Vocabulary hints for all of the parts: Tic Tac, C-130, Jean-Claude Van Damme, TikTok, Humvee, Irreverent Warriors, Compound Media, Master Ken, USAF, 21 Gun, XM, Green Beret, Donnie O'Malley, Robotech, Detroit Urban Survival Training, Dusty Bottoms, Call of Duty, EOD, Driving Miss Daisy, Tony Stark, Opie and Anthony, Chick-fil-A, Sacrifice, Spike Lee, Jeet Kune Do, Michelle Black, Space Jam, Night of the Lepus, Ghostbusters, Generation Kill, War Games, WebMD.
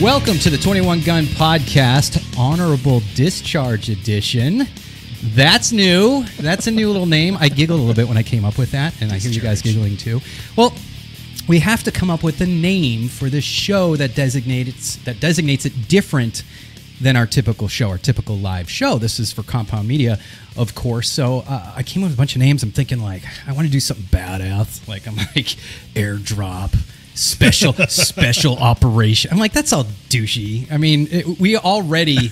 Welcome to the 21 Gun Podcast, Honorable Discharge Edition. That's new. That's a new little name. I giggled a little bit when I came up with that, and I hear you guys giggling too. Well, we have to come up with a name for this show that designates it different than our typical show, our typical live show. This is for Compound Media, of course. So I came up with a bunch of names. I'm thinking, like, I want to do something badass. Like, I'm like, airdrop. Special operation. I'm like, that's all douchey. I mean, we already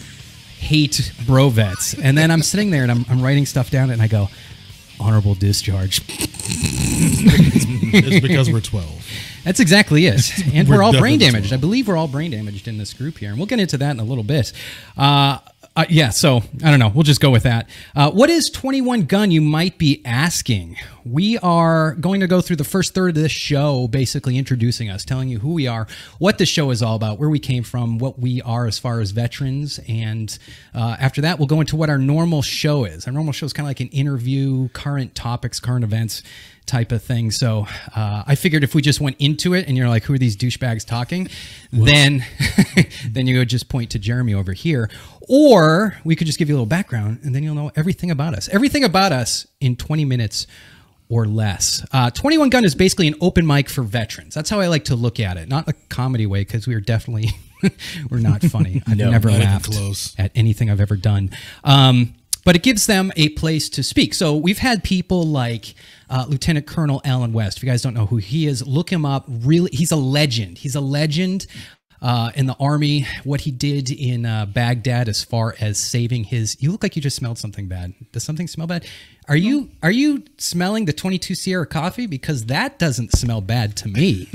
hate bro vets. And then I'm sitting there and I'm writing stuff down and I go, honorable discharge. It's because we're 12. That's exactly it. And we're all brain damaged. 12. I believe we're all brain damaged in this group here. And we'll get into that in a little bit. Yeah, so I don't know. We'll just go with that. What is 21 Gun, you might be asking? We are going to go through the first third of this show, basically introducing us, telling you who we are, what the show is all about, where we came from, what we are as far as veterans. And after that, we'll go into what our normal show is. Our normal show is kind of like an interview, current topics, current events type of thing. So I figured if we just went into it and you're like, who are these douchebags talking? Whoa. Then you would just point to Jeremy over here. Or we could just give you a little background and then you'll know everything about us. Everything about us in 20 minutes or less. 21 Gun is basically an open mic for veterans. That's how I like to look at it. Not a comedy way, because we are definitely, we're not funny. I've never laughed at anything I've ever done. But it gives them a place to speak. So we've had people like Lieutenant Colonel Allen West. If you guys don't know who he is, look him up. Really, he's a legend. He's a legend in the Army. What he did in Baghdad as far as saving his... You look like you just smelled something bad. Does something smell bad? Are you smelling the 22 Sierra coffee? Because that doesn't smell bad to me.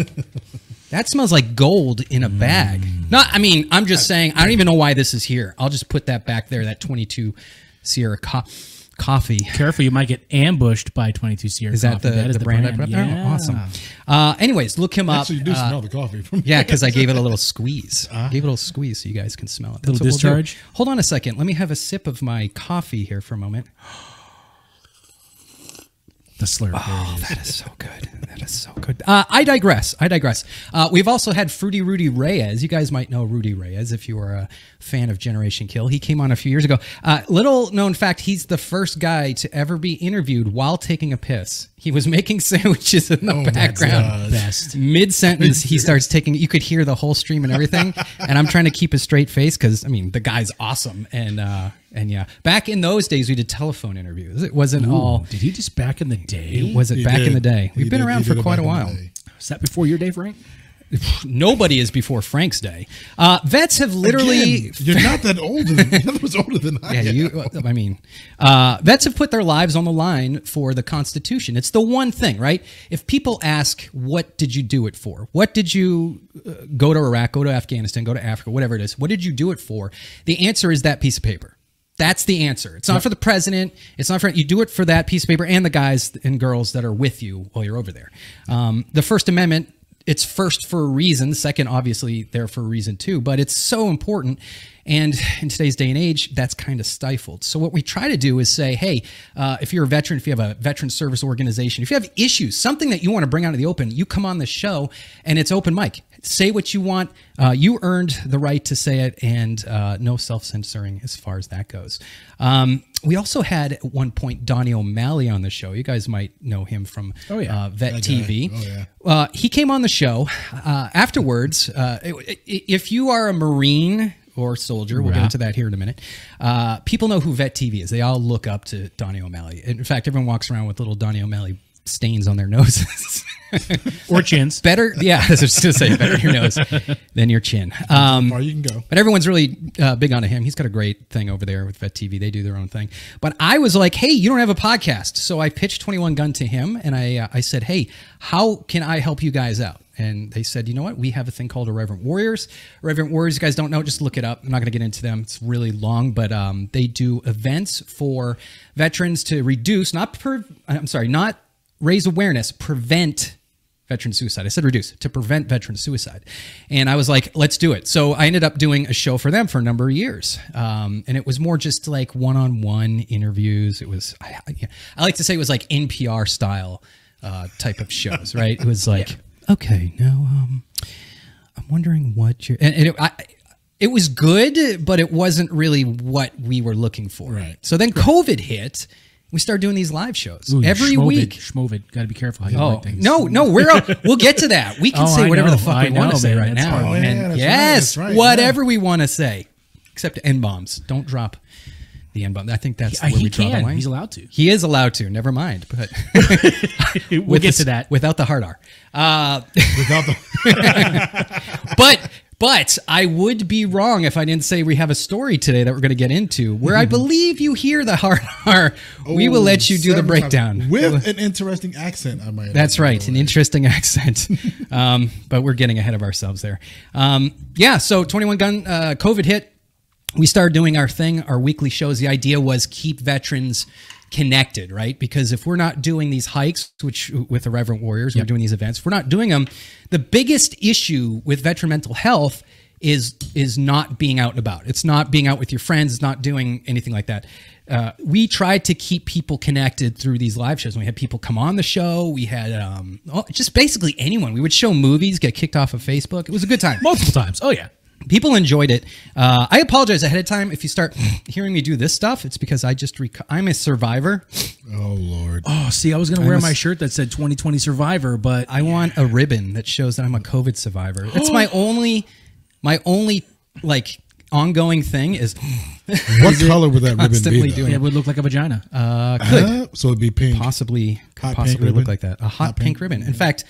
That smells like gold in a bag. No, I mean, I'm just saying, I don't even know why this is here. I'll just put that back there, that 22... Sierra coffee. Careful, you might get ambushed by 22 Sierra. Is that coffee. That is the brand I put up there? Yeah. Oh, awesome. Anyways, look him up. So you do smell the coffee from yeah, because I gave it a little squeeze. Gave it a little squeeze so you guys can smell it. A little discharge. We'll hold on a second. Let me have a sip of my coffee here for a moment. The slurp. Oh, that is so good. That is so good. I digress. I digress. We've also had Rudy Reyes. You guys might know Rudy Reyes if you are a fan of Generation Kill. He came on a few years ago. Little known fact, he's the first guy to ever be interviewed while taking a piss. He was making sandwiches in the background. Mid-sentence, he starts taking... You could hear the whole stream and everything. And I'm trying to keep a straight face because, I mean, the guy's awesome. And yeah, back in those days, we did telephone interviews. It wasn't all... Did he just back in the day? Was it back in the day? We've been around for quite a while. Is that before your day, Frank? Nobody is before Frank's day. Vets have literally... Again, you're not that old. That was older than I am. Yeah, I mean, vets have put their lives on the line for the Constitution. It's the one thing, right? If people ask, what did you do it for? What did you go to Iraq, go to Afghanistan, go to Africa, whatever it is? What did you do it for? The answer is that piece of paper. That's the answer. It's not for the president. It's not for... You do it for that piece of paper and the guys and girls that are with you while you're over there. The First Amendment, it's first for a reason. Second, obviously, there for a reason too. But it's so important. And in today's day and age, that's kind of stifled. So what we try to do is say, hey, if you're a veteran, if you have a veteran service organization, if you have issues, something that you want to bring out of the open, you come on the show and it's open mic. Say what you want. You earned the right to say it, and no self-censoring as far as that goes. We also had at one point Donnie O'Malley on the show. You guys might know him from Vet TV. Oh, yeah. He came on the show. Afterwards, if you are a Marine... or soldier. We'll get into that here in a minute. People know who Vet TV is. They all look up to Donnie O'Malley. In fact, everyone walks around with little Donnie O'Malley stains on their noses. Or chins. Better, yeah, I was just going to say, better your nose than your chin. Or you can go. But everyone's really big onto him. He's got a great thing over there with Vet TV. They do their own thing. But I was like, hey, you don't have a podcast. So I pitched 21 Gun to him, and I said, hey, how can I help you guys out? And they said, you know what? We have a thing called Irreverent Warriors. Irreverent Warriors, you guys don't know, just look it up. I'm not going to get into them. It's really long, but they do events for veterans to reduce, not raise awareness, prevent veteran suicide. I said reduce, to prevent veteran suicide. And I was like, let's do it. So I ended up doing a show for them for a number of years. And it was more just like one-on-one interviews. It was, I like to say it was like NPR style type of shows, right? It was like... Okay, now I'm wondering what you're, it was good, but it wasn't really what we were looking for. Right. So then COVID hit. We start doing these live shows every week. Schmovid. Got to be careful how you write things. No, no, we'll get to that. We can say whatever the fuck we want to say right now. Yes, whatever we want to say, except N-bombs. Don't drop the N-bomb. I think that's where we draw the line. He's allowed to. He is allowed to. Never mind. But we'll get to that. Without the hard R. Without the. But I would be wrong if I didn't say we have a story today that we're going to get into where I believe you hear the hard R. We will let you do the breakdown. With an interesting accent, I might. That's right, an interesting accent. But we're getting ahead of ourselves there. Yeah, so 21 Gun, COVID hit. We started doing our thing, our weekly shows. The idea was keep veterans connected, right? Because if we're not doing these hikes, which with Irreverent Warriors, we're doing these events, if we're not doing them, the biggest issue with veteran mental health is not being out and about. It's not being out with your friends. It's not doing anything like that. We tried to keep people connected through these live shows. We had people come on the show. We had just basically anyone. We would show movies, get kicked off of Facebook. It was a good time. Multiple times. Oh, yeah. People enjoyed it. I apologize ahead of time if you start hearing me do this stuff. It's because I just I'm a survivor. Oh Lord! Oh, see, I was gonna wear my shirt that said 2020 Survivor, but I want a ribbon that shows that I'm a COVID survivor. It's my only like ongoing thing is. What color would that ribbon be? It would look like a vagina. Could so it'd be pink, possibly look like that. A hot pink ribbon. In fact.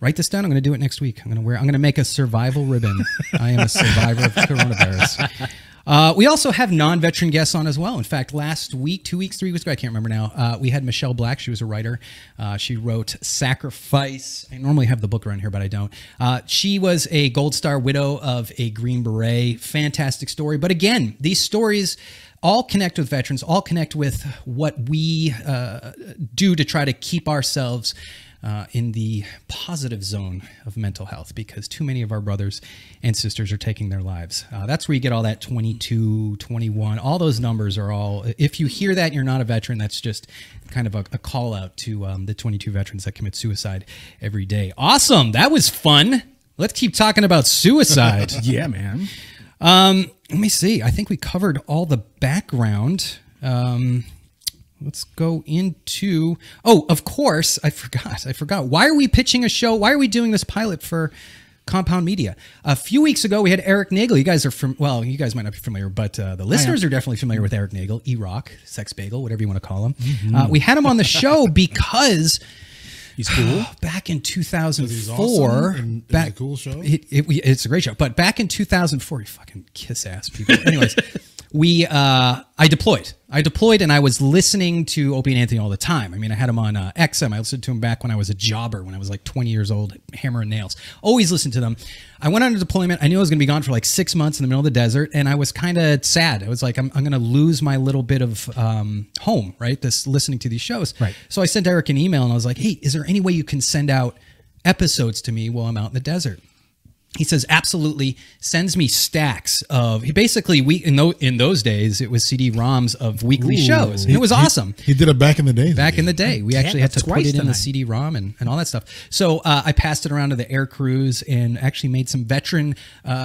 Write this down. I'm going to do it next week. I'm going to make a survival ribbon. I am a survivor of coronavirus. We also have non-veteran guests on as well. In fact, last week, 2 weeks, 3 weeks ago, I can't remember now. We had Michelle Black. She was a writer. She wrote Sacrifice. I normally have the book around here, but I don't. She was a Gold Star widow of a Green Beret. Fantastic story. But again, these stories all connect with veterans, all connect with what we do to try to keep ourselves in the positive zone of mental health, because too many of our brothers and sisters are taking their lives. That's where you get all that 22, 21, all those numbers are all, if you hear that and you're not a veteran, that's just kind of a call out to the 22 veterans that commit suicide every day. Awesome. That was fun. Let's keep talking about suicide. Yeah, man. Let me see. I think we covered all the background. Let's go into, oh, of course, I forgot. Why are we pitching a show? Why are we doing this pilot for Compound Media? A few weeks ago, we had Eric Nagel. You guys are well, you guys might not be familiar, but the listeners are definitely familiar with Eric Nagel, E-Rock, Sex Bagel, whatever you want to call him. We had him on the show because... He's cool. Back in 2004, awesome and cool show. It's a great show. But back in 2004, you fucking kiss ass people. Anyways, I deployed, and I was listening to Opie and Anthony all the time. I mean, I had him on XM. I listened to him back when I was a jobber, when I was like 20 years old, hammer and nails. Always listened to them. I went on a deployment. I knew I was going to be gone for like 6 months in the middle of the desert, and I was kind of sad. I was like, I'm going to lose my little bit of home, right? This listening to these shows. Right. So I sent Eric an email, and I was like, hey, is there any way you can send out episodes to me while I'm out in the desert? He says, absolutely, sends me stacks of, in those days, it was CD-ROMs of weekly shows. And it was awesome. He did it back in the day. Back in the day. We actually had to put it in the CD-ROM and all that stuff. So I passed it around to the air crews and actually made some veteran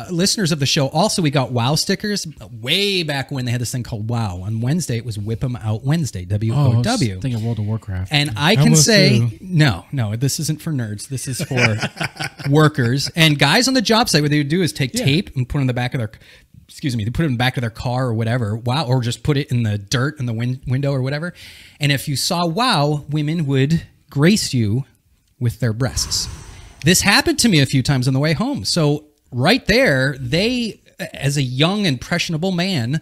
listeners of the show. Also, we got WOW stickers way back when they had this thing called WOW. On Wednesday, it was Whip 'em Out Wednesday, W-O-W. Oh, I was thinking of World of Warcraft. And I can say, no, this isn't for nerds. This is for workers and guys on the job site. What they would do is take tape and put it in the back of their, they put it in the back of their car or whatever. Wow. Or just put it in the dirt in the window or whatever. And if you saw WOW, women would grace you with their breasts. This happened to me a few times on the way home. So right there, they, as a young impressionable man,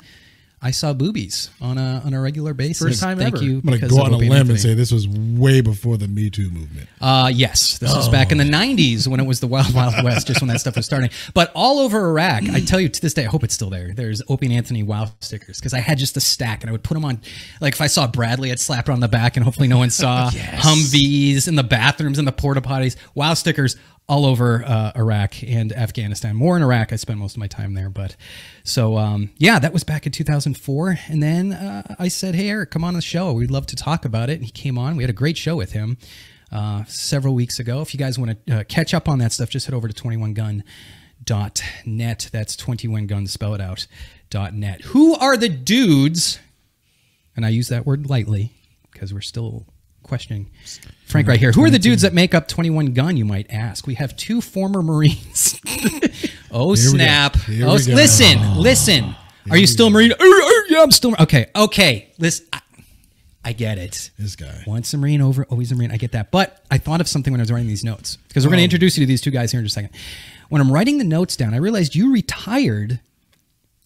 I saw boobies on a regular basis. First time ever. Thank you. I'm going to go on a limb and say this was way before the Me Too movement. Yes. This was back in the 90s when it was the Wild Wild West, just when that stuff was starting. But all over Iraq, I tell you to this day, I hope it's still there. There's Opie and Anthony WOW stickers because I had just a stack and I would put them on. Like if I saw Bradley, I'd slap it on the back and hopefully no one saw. Yes. Humvees in the bathrooms and the porta potties. WOW stickers. All over Iraq and Afghanistan. More in Iraq. I spent most of my time there. But so, yeah, that was back in 2004. And then I said, hey, Eric, come on the show. We'd love to talk about it. And he came on. We had a great show with him several weeks ago. If you guys want to catch up on that stuff, just head over to 21gun.com. .net. That's 21 Gun spelled out .net. Who are the dudes? And I use that word lightly because we're still questioning Frank right here. Who are the dudes that make up 21 Gun, you might ask? We have two former Marines. Oh, snap. Oh, listen, listen. Are you still a Marine? Yeah, I'm still. Okay, okay. Listen, I get it. This guy. Once a Marine, over, always a Marine. I get that. But I thought of something when I was writing these notes, because we're going to introduce you to these two guys here in just a second. When I'm writing the notes down, I realized you retired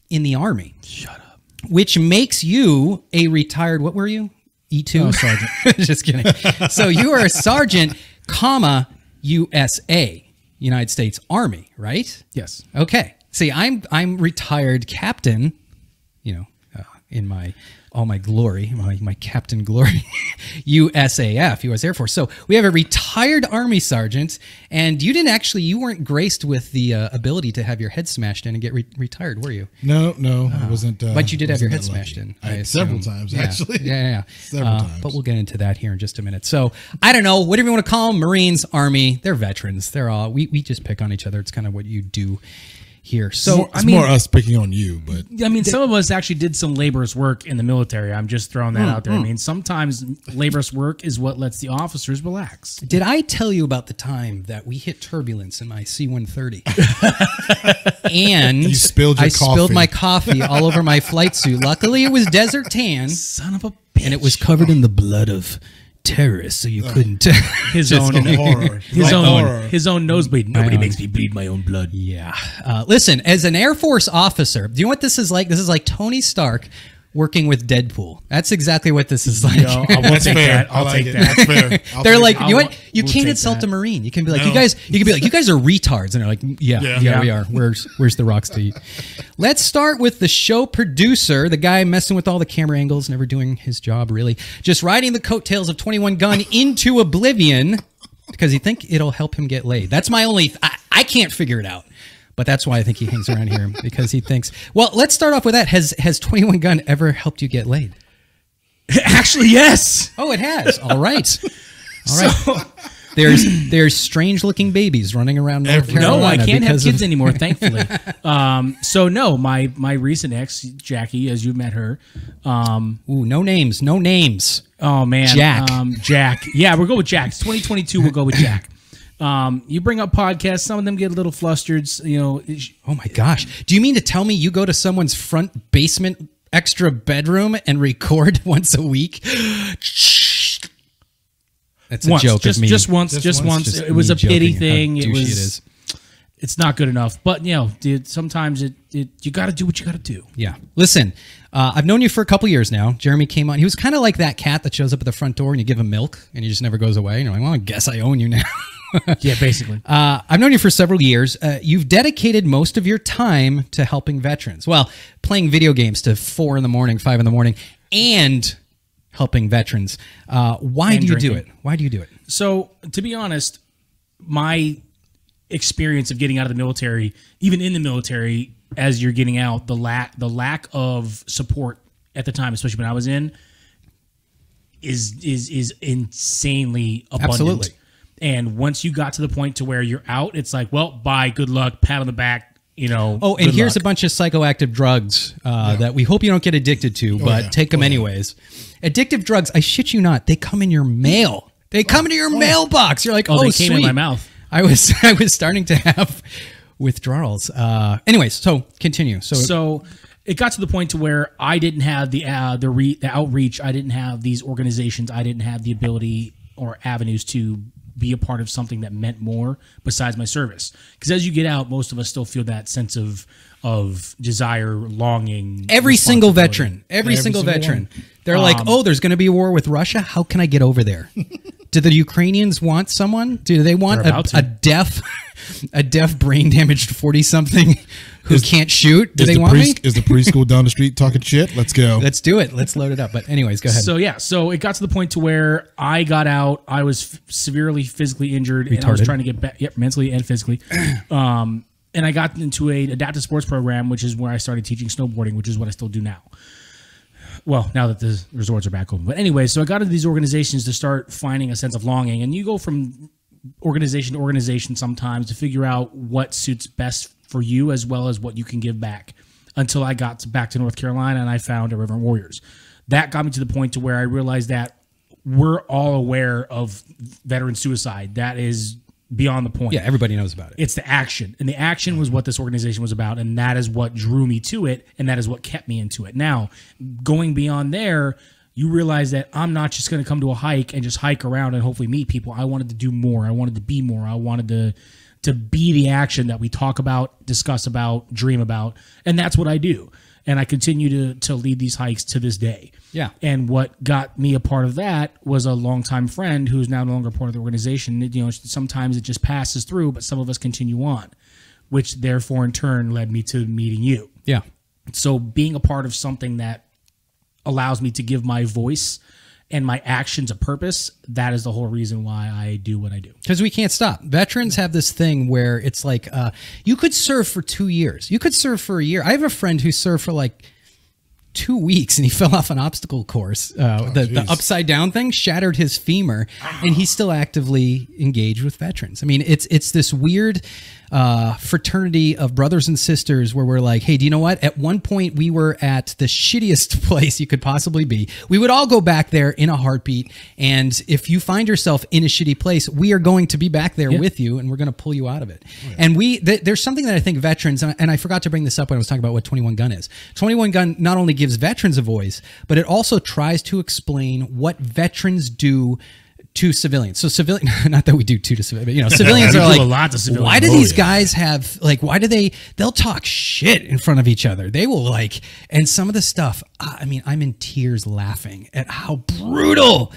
in the Army. Shut up. Which makes you a retired, what were you? E2? Oh, sergeant. Just kidding. So you are a sergeant, comma, USA, United States Army, right? Yes. Okay. See, I'm retired captain, you know, in my... all my glory, my captain glory, USAF, U.S. Air Force. So we have a retired Army sergeant, and you didn't actually, you weren't graced with the ability to have your head smashed in and get retired, were you? No, no, I wasn't. But you did have your head smashed in. Several times, actually. Yeah. Several times. But we'll get into that here in just a minute. So I don't know, whatever you want to call them, Marines, Army, they're veterans. They're all, we just pick on each other. It's kind of what you do here. So it's more us picking on you, but I mean, some of us actually did some laborious work in the military. I'm just throwing that out there. I mean, sometimes laborious work is what lets the officers relax. Did I tell you about the time that we hit turbulence in my C-130 and you spilled your I spilled my coffee all over my flight suit? Luckily, it was desert tan, son of a bitch, and it was covered in the blood of terrorist, so you couldn't tell. His own horror. His own nosebleed. Nobody makes me bleed my own blood. Yeah. Listen, as an Air Force officer, do you know what this is like? This is like Tony Stark working with Deadpool. That's exactly what this is like. Yo, that's fair. I'll take that. That's fair. They're like, you know what? You can't insult a Marine. You can be like, you guys are retards. And they're like, yeah, we are. Where's the rocks to eat? Let's start with the show producer, the guy messing with all the camera angles, never doing his job really, just riding the coattails of 21 Gun into oblivion because he think it'll help him get laid. That's my only, I can't figure it out. But that's why I think he hangs around here, because he thinks, well, let's start off with that. Has 21 Gun ever helped you get laid? Actually, yes. Oh, it has. All right. All right. So, there's strange looking babies running around North Carolina. No, I can't have kids anymore, thankfully. So no, my recent ex, Jackie, as you met her. Ooh, no names, no names. Oh man. Jack. Jack. Yeah, we'll go with Jack. It's 2022, we'll go with Jack. You bring up podcasts, some of them get a little flustered, you know. Oh my gosh. Do you mean to tell me you go to someone's front basement extra bedroom and record once a week? That's a joke of me. Just once. It was a pity thing. It was, it's not good enough, but you know, dude, sometimes you got to do what you got to do. Yeah. Listen, I've known you for a couple years now. Jeremy came on. He was kind of like that cat that shows up at the front door and you give him milk and he just never goes away. And you're like, well, I guess I own you now. Yeah, basically. I've known you for several years. You've dedicated most of your time to helping veterans. Well, playing video games to 4 in the morning, 5 in the morning, and helping veterans. Why do you do it? So, to be honest, my experience of getting out of the military, even in the military, as you're getting out, the lack of support at the time, especially when I was in, is insanely abundant. Absolutely. And once you got to the point to where you're out, it's like, well, bye, good luck, pat on the back, you know. Oh, and here's a bunch of psychoactive drugs that we hope you don't get addicted to, but take them anyways. Addictive drugs, I shit you not, they come in your mail. They come into your mailbox. You're like, oh, they came in my mouth. I was starting to have withdrawals. Anyways, so continue. So it got to the point to where I didn't have the outreach. I didn't have these organizations. I didn't have the ability or avenues to be a part of something that meant more besides my service. Because as you get out, most of us still feel that sense of desire, longing. Every single veteran, every single veteran, they're like, oh, there's going to be a war with Russia. How can I get over there? Do the Ukrainians want someone? Do they want a deaf, brain damaged 40-something who can't shoot? Do they want me? Is the preschool down the street talking shit? Let's go. Let's do it. Let's load it up. But anyways, go ahead. So yeah, so it got to the point to where I got out. I was severely physically injured, and I was trying to get back, mentally and physically. And I got into an adaptive sports program, which is where I started teaching snowboarding, which is what I still do now. Well, now that the resorts are back open. But anyway, so I got into these organizations to start finding a sense of longing. And you go from organization to organization sometimes to figure out what suits best for you as well as what you can give back, until I got back to North Carolina and I found Irreverent Warriors. That got me to the point to where I realized that we're all aware of veteran suicide. That is beyond the point. Yeah, everybody knows about it. It's the action. And the action was what this organization was about, and that is what drew me to it, and that is what kept me into it. Now, going beyond there, you realize that I'm not just going to come to a hike and just hike around and hopefully meet people. I wanted to do more. I wanted to be more. I wanted to be the action that we talk about, discuss about, dream about, and that's what I do. And I continue to lead these hikes to this day. Yeah. And what got me a part of that was a longtime friend who's now no longer part of the organization. You know, sometimes it just passes through, but some of us continue on, which therefore in turn led me to meeting you. Yeah. So being a part of something that allows me to give my voice and my actions a purpose, that is the whole reason why I do what I do. Because we can't stop. Veterans have this thing where it's like, you could serve for 2 years. You could serve for a year. I have a friend who served for like 2 weeks and he fell off an obstacle course. The upside down thing shattered his femur, and he's still actively engaged with veterans. I mean, it's this weird fraternity of brothers and sisters where we're like, hey, do you know what? At one point we were at the shittiest place you could possibly be. We would all go back there in a heartbeat. And if you find yourself in a shitty place, we are going to be back there with you, and we're going to pull you out of it. And there's something that I think veterans, and I forgot to bring this up when I was talking about what 21 Gun is. 21 Gun not only gives veterans a voice, but it also tries to explain what veterans do to civilians. So civilian, not that we do two to civilians, but you know, civilians are like, a lot to civilians. Why do these guys have, like, why do they'll talk shit in front of each other. They will, like, and some of the stuff, I mean, I'm in tears laughing at how brutal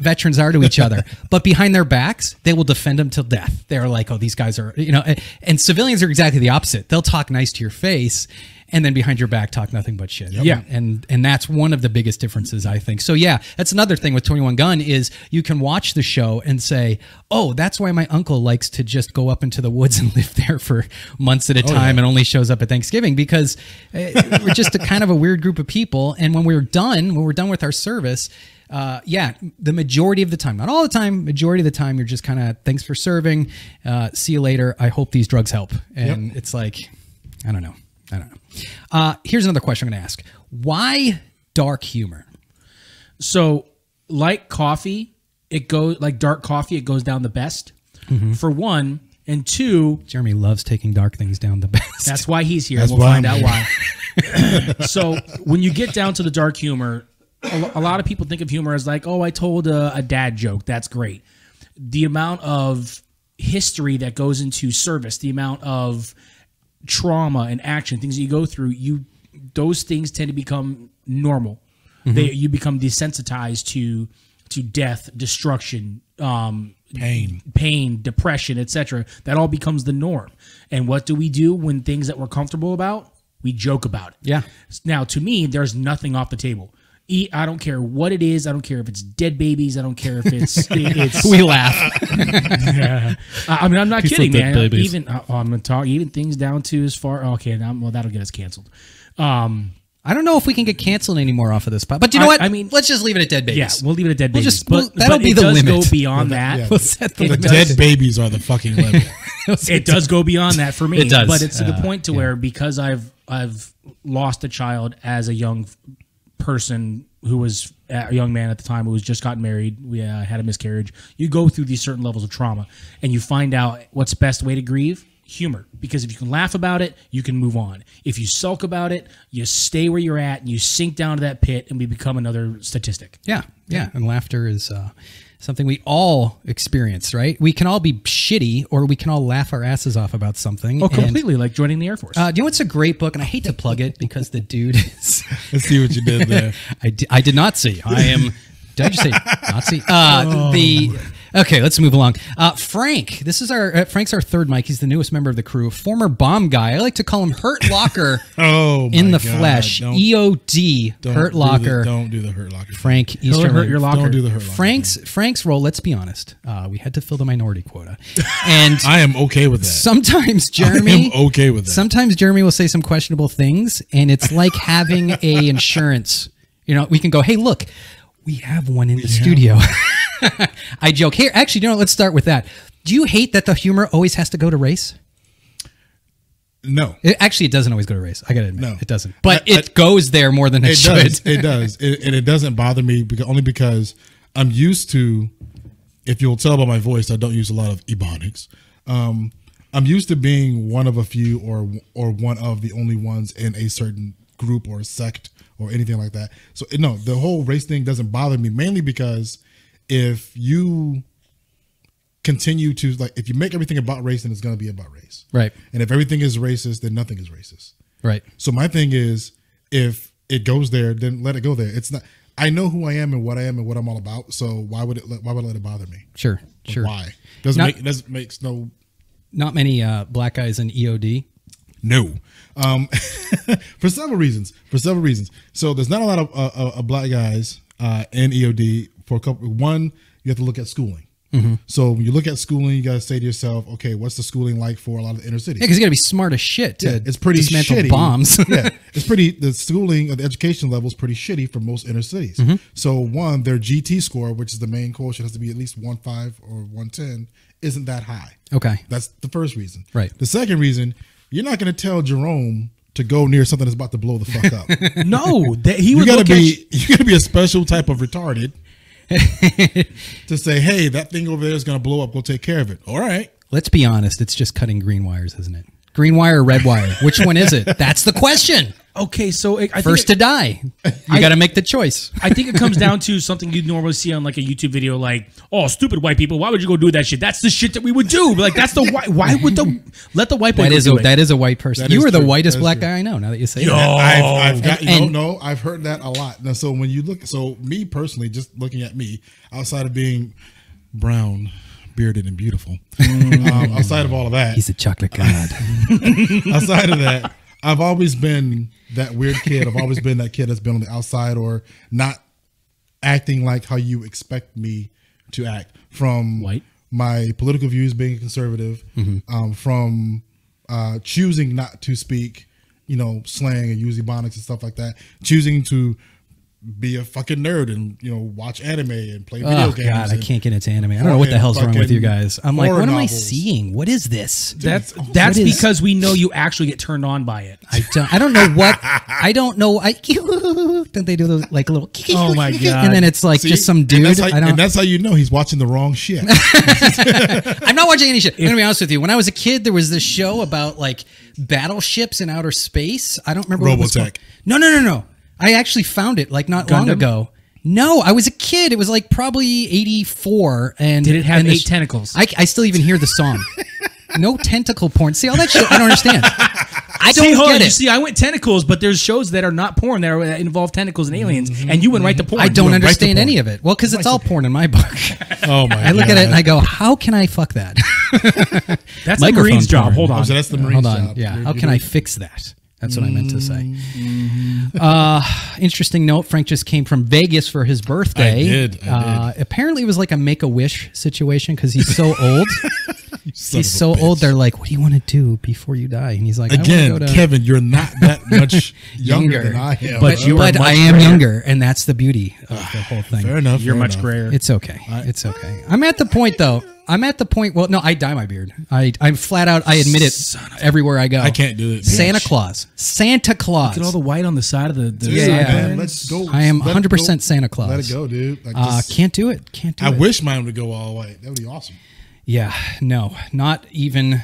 veterans are to each other, but behind their backs, they will defend them till death. They're like, oh, these guys are, you know, and civilians are exactly the opposite. They'll talk nice to your face, and then behind your back, talk nothing but shit. Yeah. And that's one of the biggest differences, I think. So yeah, that's another thing with 21 Gun is you can watch the show and say, oh, that's why my uncle likes to just go up into the woods and live there for months at a time and only shows up at Thanksgiving, because we're just a kind of a weird group of people. And when we're done with our service, yeah, the majority of the time, not all the time, majority of the time, you're just kind of, thanks for serving. See you later. I hope these drugs help. And it's like, I don't know. Here's another question I'm going to ask. Why dark humor? So like coffee, it goes like dark coffee. It goes down the best for one, and two, Jeremy loves taking dark things down the best. That's why he's here. We'll find out why. So when you get down to the dark humor, a lot of people think of humor as like, oh, I told a dad joke. That's great. The amount of history that goes into service, the amount of trauma and action, things that you go through, those things tend to become normal. You become desensitized to death, destruction, pain, depression, etc. That all becomes the norm. And what do we do when things that we're comfortable about? We joke about it. Yeah. Now, to me, there's nothing off the table. I don't care what it is. I don't care if it's dead babies. I don't care if it's we laugh. I mean, I'm not kidding, man. Even I'm gonna talk even things down to as far. Okay, well, that'll get us canceled. I don't know if we can get canceled anymore off of this pod. But you know what? I mean, let's just leave it at dead babies. Yeah, we'll leave it at dead babies. That'll be the limit. It does go beyond that. The dead babies are the fucking limit. It does go beyond that for me. It does. But it's to the point to where, because I've lost a child as a young person who was a young man at the time, who was just gotten married. We had a miscarriage. You go through these certain levels of trauma, and you find out what's the best way to grieve: humor. Because if you can laugh about it, you can move on. If you sulk about it, you stay where you're at, and you sink down to that pit, and we become another statistic. Yeah. And laughter is something we all experience, right? We can all be shitty, or we can all laugh our asses off about something. Oh, completely, like joining the Air Force. Do you know what's a great book? And I hate to plug it because the dude is... Let's see what you did there. I did not see. I am... Did I just say Nazi? Okay, let's move along. Frank, this is Frank's our third mic. He's the newest member of the crew. Former bomb guy. I like to call him Hurt Locker in the flesh. EOD, Hurt Locker. Don't do the Hurt Locker. Frank, don't hurt your locker. Don't do the Hurt Locker. Frank's role, let's be honest, we had to fill the minority quota. And I am okay with that. Sometimes Jeremy will say some questionable things, and it's like having a insurance. You know, we can go, hey, look, we have one in the studio. I joke. Here, actually, you know, let's start with that. Do you hate that the humor always has to go to race? No. It doesn't always go to race. I got to admit. No. It doesn't. But it goes there more than it should. It does. And it doesn't bother me only because I'm used to, if you'll tell by my voice, I don't use a lot of ebonics. I'm used to being one of a few or one of the only ones in a certain group or sect or anything like that. So, no, the whole race thing doesn't bother me, mainly because if you continue to, like, if you make everything about race, then it's going to be about race. Right. And if everything is racist, then nothing is racist. Right. So my thing is, if it goes there, then let it go there. It's not, I know who I am and what I am and what I'm all about. So why would I let it bother me? Sure. But sure. Why? Not many black guys in EOD. No. For several reasons. So there's not a lot of black guys in EOD for a couple. One, you have to look at schooling. Mm-hmm. So when you look at schooling, you got to say to yourself, okay, what's the schooling like for a lot of the inner cities? Yeah, because you got to be smart as shit to dismantle bombs. Yeah, it's pretty, the schooling of the education level is pretty shitty for most inner cities. Mm-hmm. So one, their GT score, which is the main quotient, has to be at least 1.5 or 1.10, isn't that high. Okay. That's the first reason. Right. The second reason, you're not going to tell Jerome to go near something that's about to blow the fuck up. No. You got to be a special type of retarded. To say, hey, that thing over there is going to blow up. Go take care of it. All right. Let's be honest. It's just cutting green wires, isn't it? Green wire or red wire? Which one is it? That's the question. Okay, so I think you got to make the choice. I think it comes down to something you'd normally see on like a YouTube video, like, "Oh, stupid white people! Why would you go do that shit? That's the shit that we would do. Like, that's the why would the let the white people do it? That is a white person. That you are the whitest black guy I know. Now that you say that, I've heard that a lot. Now, so when you look, so me personally, just looking at me, outside of being brown, bearded and beautiful, outside of all of that, he's a chocolate god. Outside of that. I've always been that weird kid. I've always been that kid that's been on the outside or not acting like how you expect me to act. From my political views being conservative, from choosing not to speak, you know, slang and use ebonics and stuff like that, choosing to be a fucking nerd and, you know, watch anime and play video games. God, I can't get into anime. I don't know what the hell's wrong with you guys. I'm like, what am I seeing? What is this? That's because we know you actually get turned on by it. I don't know what. I don't know. Don't they do those like little? Oh my god! And then it's like just some dude. And that's how you know he's watching the wrong shit. I'm not watching any shit. I'm gonna be honest with you. When I was a kid, there was this show about like battleships in outer space. I don't remember. Robotech. No. I actually found it like not long ago. No, I was a kid. It was like probably 84. And did it have 8 tentacles? I still even hear the song. No tentacle porn. See, all that shit, I don't understand. I don't get it. You see, I went tentacles, but there's shows that are not porn that involve tentacles and aliens, and you went right to porn. I don't understand any of it. Well, because it's all porn in my book. Oh my! I look at it and I go, "How can I fuck that?" That's the Marine's job. Hold on. That's the Marine's job. Yeah. How can I fix that? That's what I meant to say. Interesting note. Frank just came from Vegas for his birthday. I did. Apparently it was like a Make-A-Wish situation because he's so old. He's so old. They're like, what do you want to do before you die? And he's like, again, Kevin, you're not that much younger than I am. But I am younger. And that's the beauty of the whole thing. Fair enough. You're much grayer. It's okay. It's okay. I'm at the point though. Well, no, I dye my beard. I'm flat out. I admit it everywhere I go. I can't do it. Santa Claus. Look at all the white on the side of the side. Let's go. I am 100% Santa Claus. Let it go, dude. Can't do it. I wish mine would go all white. That would be awesome. Yeah, no, not even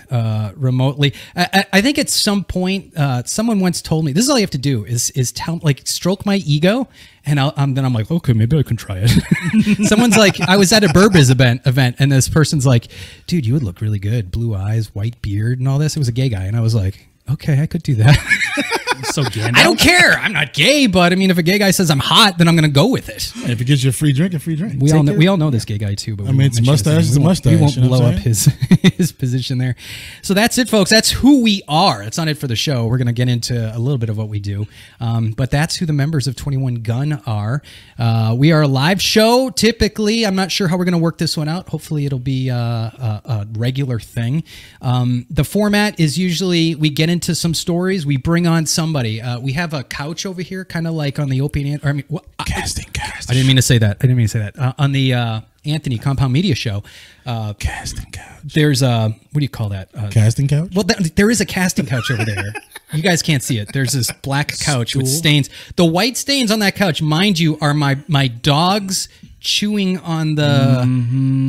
remotely. I think at some point, someone once told me, this is all you have to do is tell, like, stroke my ego, and then I'm like, okay, maybe I can try it. Someone's like, I was at a Burbiz event, and this person's like, dude, you would look really good, blue eyes, white beard, and all this. It was a gay guy, and I was like, okay, I could do that. So I don't care. I'm not gay, but I mean, if a gay guy says I'm hot, then I'm going to go with it. If it gives you a free drink, We all know this gay guy too. But I mean, it's a mustache. It's a mustache. We won't blow up his position there. So that's it, folks. That's who we are. That's not it for the show. We're going to get into a little bit of what we do, but that's who the members of 21 Gun are. We are a live show typically. I'm not sure how we're going to work this one out. Hopefully, it'll be a regular thing. The format is usually we get into some stories. We bring on some. We have a couch over here, kind of like on the Opie and Anthony. I didn't mean to say that. On the Anthony Compound Media show. Casting couch. There's a, what do you call that? Casting couch? Well, there is a casting couch over there. You guys can't see it. There's this black couch with stains. The white stains on that couch, mind you, are my dog's chewing on the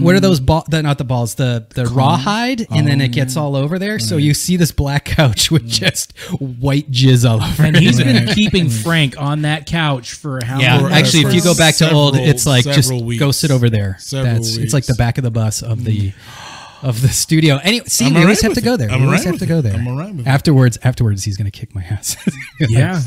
what are those balls, not the balls, the rawhide, and then it gets all over there, so you see this black couch with just white jizz all over it. He's been keeping Frank on that couch for how long? Actually, if you go back to old, it's like just go sit over there. It's like the back of the bus of the studio. Anyway, see, we always have to go there. We always have to go there. Afterwards, he's gonna kick my ass. Yeah,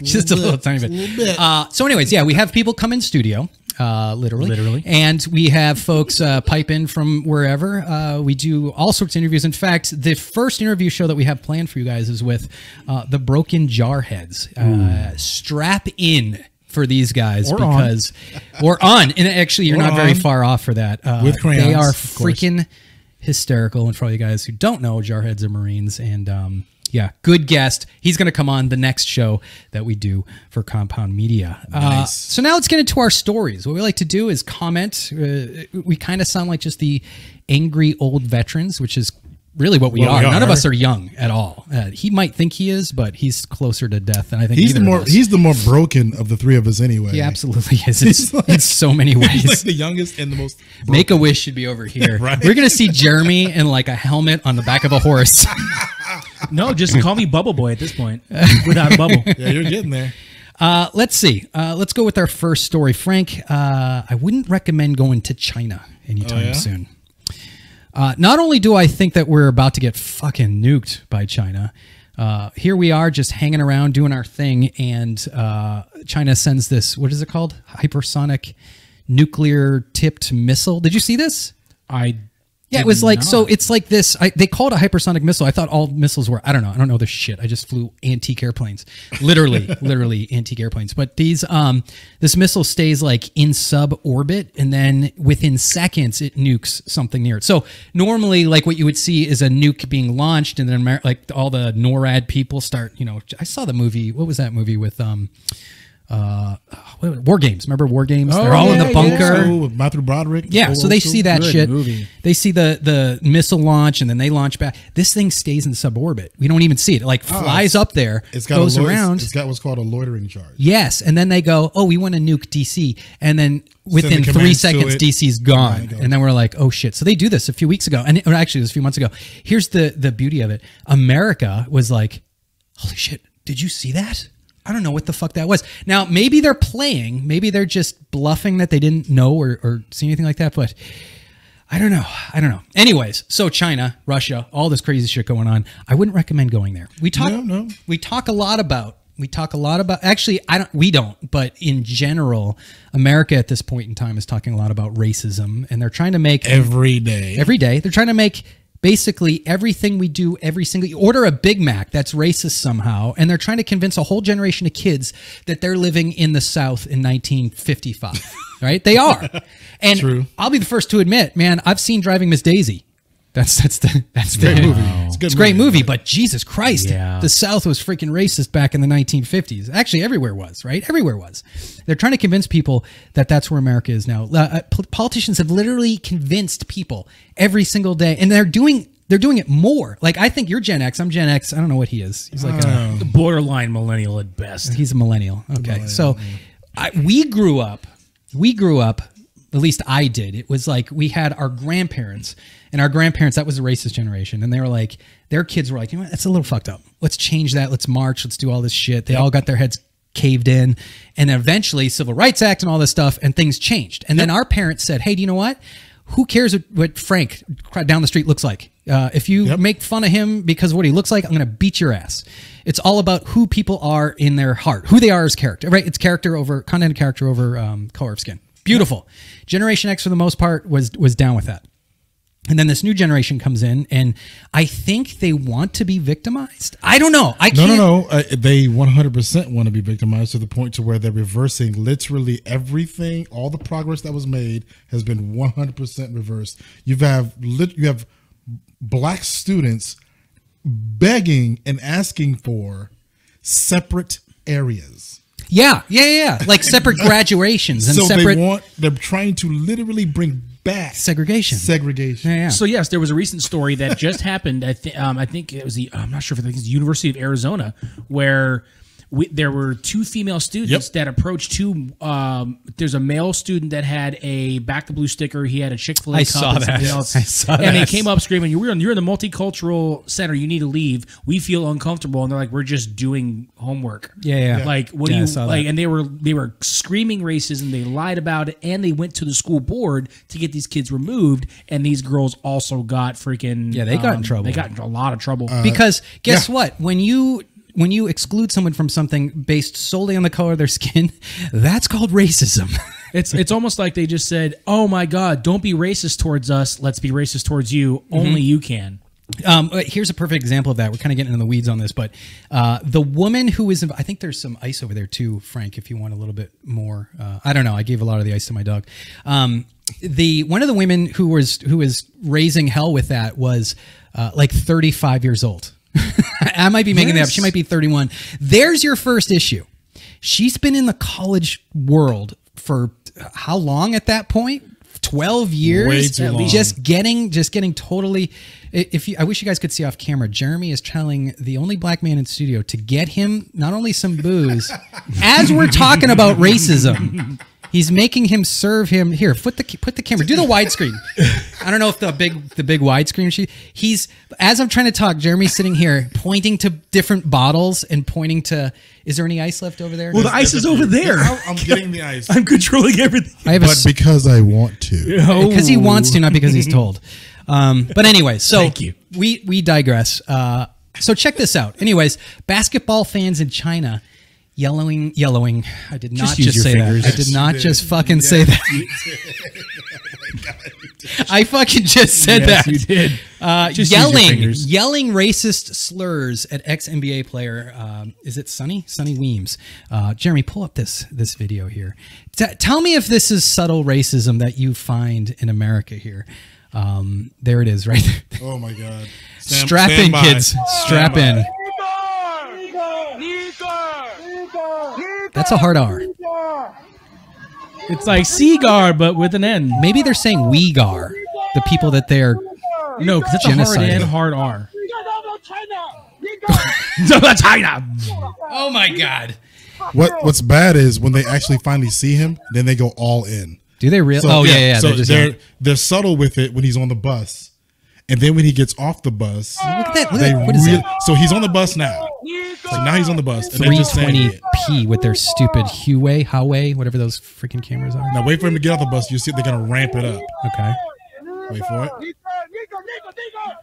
just a little tiny bit. So, anyways, yeah, we have people come in studio. Literally. And we have folks pipe in from wherever. We do all sorts of interviews. In fact, the first interview show that we have planned for you guys is with the Broken Jarheads. Strap in for these guys, because we're on. And actually, you're not very far off for that. With crayons, they are freaking hysterical. And for all you guys who don't know, Jarheads are Marines. And yeah, good guest. He's going to come on the next show that we do for Compound Media. Nice. So now let's get into our stories. What we like to do is comment. We kind of sound like just the angry old veterans, which is really what we are. None of us are young at all. He might think he is, but he's closer to death than I think he's the more broken of the three of us anyway. He absolutely is. It's, like, in so many ways. He's like the youngest and the most broken. Make-A-Wish should be over here. Right? We're going to see Jeremy in like a helmet on the back of a horse. No, just call me Bubble Boy at this point. Without a bubble. Yeah, you're getting there. Let's see. Let's go with our first story. Frank, I wouldn't recommend going to China anytime soon. Not only do I think that we're about to get fucking nuked by China, here we are just hanging around doing our thing, and China sends this, what is it called? Hypersonic nuclear tipped missile. Did you see this? I did. Yeah, it was like, so it's like this, they call it a hypersonic missile. I thought all missiles were, I don't know this shit. I just flew antique airplanes, literally, literally antique airplanes. But these, this missile stays like in sub-orbit, and then within seconds, it nukes something near it. So normally, like what you would see is a nuke being launched, and then like all the NORAD people start, you know, I saw the movie, what was that movie with, War Games. Remember War Games? They're all in the bunker. So with Matthew Broderick. Yeah, so they see that shit. Movie. They see the missile launch, and then they launch back. This thing stays in suborbit. We don't even see it. It like flies up there, it's got goes around. It's got what's called a loitering charge. Yes, and then they go, oh, we want to nuke DC. And then within 3 seconds, DC's gone. And then we're like, oh, shit. So they do this a few weeks ago. And actually, it was a few months ago. Here's the beauty of it. America was like, holy shit, did you see that? I don't know what the fuck that was. Now, maybe they're playing. Maybe they're just bluffing that they didn't know or see anything like that. But I don't know. I don't know. Anyways, so China, Russia, all this crazy shit going on. I wouldn't recommend going there. We talk a lot about, actually, we don't, but in general, America at this point in time is talking a lot about racism, and they're trying to make every day. They're trying to make basically everything we do, you order a Big Mac, that's racist somehow. And they're trying to convince a whole generation of kids that they're living in the South in 1955, right? They are. And true. I'll be the first to admit, man, I've seen Driving Miss Daisy. That's the movie. It's a great movie, but Jesus Christ, the South was freaking racist back in the 1950s. Actually, everywhere was, right? Everywhere was. They're trying to convince people that that's where America is now. Politicians have literally convinced people every single day, and they're doing it more. Like, I think you're Gen X. I'm Gen X. I don't know what he is. He's like a borderline millennial at best. He's a millennial. Okay, so we grew up. At least I did. It was like we had our grandparents, and our grandparents, that was a racist generation. And they were like, their kids were like, you know what? That's a little fucked up. Let's change that. Let's march. Let's do all this shit. They all got their heads caved in. And eventually Civil Rights Act and all this stuff, and things changed. And then our parents said, hey, do you know what? Who cares what Frank down the street looks like? If you make fun of him because of what he looks like, I'm going to beat your ass. It's all about who people are in their heart, who they are as character, right? It's character over content, character over color of skin. Beautiful. Generation X, for the most part, was down with that. And then this new generation comes in, and I think they want to be victimized. I don't know. I can't. No. They 100% want to be victimized, to the point to where they're reversing literally everything. All the progress that was made has been 100% reversed. You have black students begging and asking for separate areas. Yeah. Like separate graduations and so separate. They're trying to literally bring back segregation. Yeah. So yes, there was a recent story that just happened. I think it was the. I'm not sure if it was the University of Arizona, where there were two female students that approached two. There's a male student that had a Back the Blue sticker. He had a Chick-fil-A cup. I saw that. And they came up screaming, "You're in the multicultural center. You need to leave. We feel uncomfortable." And they're like, "We're just doing homework." Yeah. Like, what do you like? And they were screaming racism. They lied about it, and they went to the school board to get these kids removed. And these girls also got freaking They got in trouble. They got in a lot of trouble because guess what? When you exclude someone from something based solely on the color of their skin, that's called racism. It's almost like they just said, "Oh my God, don't be racist towards us. Let's be racist towards you. Only you can." Here's a perfect example of that. We're kind of getting in the weeds on this, but the woman who is, I think there's some ice over there too, Frank, if you want a little bit more. I don't know. I gave a lot of the ice to my dog. One of the women who was raising hell with that was like 35 years old. I might be making that up. She might be 31. There's your first issue. She's been in the college world for how long at that point? 12 years. Way too long. Just getting totally. I wish you guys could see off camera. Jeremy is telling the only black man in studio to get him not only some booze as we're talking about racism. He's making him serve him here. Put the camera. Do the widescreen. I don't know if the big widescreen. He's as I'm trying to talk. Jeremy's sitting here pointing to different bottles and pointing to. Is there any ice left over there? Well, the ice is over there. I'm getting the ice. I'm controlling everything. But because I want to. Oh. Because he wants to, not because he's told. But anyway, so thank you. We digress. So check this out. Anyways, basketball fans in China. Yellowing. I did not just say that. I did not just fucking say that. I fucking just said that. You did. Yelling racist slurs at ex-NBA player. Is it Sonny? Sonny Weems. Jeremy, pull up this video here. Tell me if this is subtle racism that you find in America here. There it is, right there. Oh my God. Strap in, kids. Strap in. That's a hard R. It's like Seagar, but with an N. Maybe they're saying Uyghur, the people that they're genociding. No, because it's a hard N, hard R. China. Oh my God. What's bad is when they actually finally see him, then they go all in. Do they really? So, yeah. So they're subtle with it when he's on the bus, and then when he gets off the bus, look at that. What is that? So he's on the bus now. Like now he's on the bus. 320p with their stupid Huawei, whatever those freaking cameras are. Now wait for him to get off the bus. You see they're gonna ramp it up. Okay. Wait for it.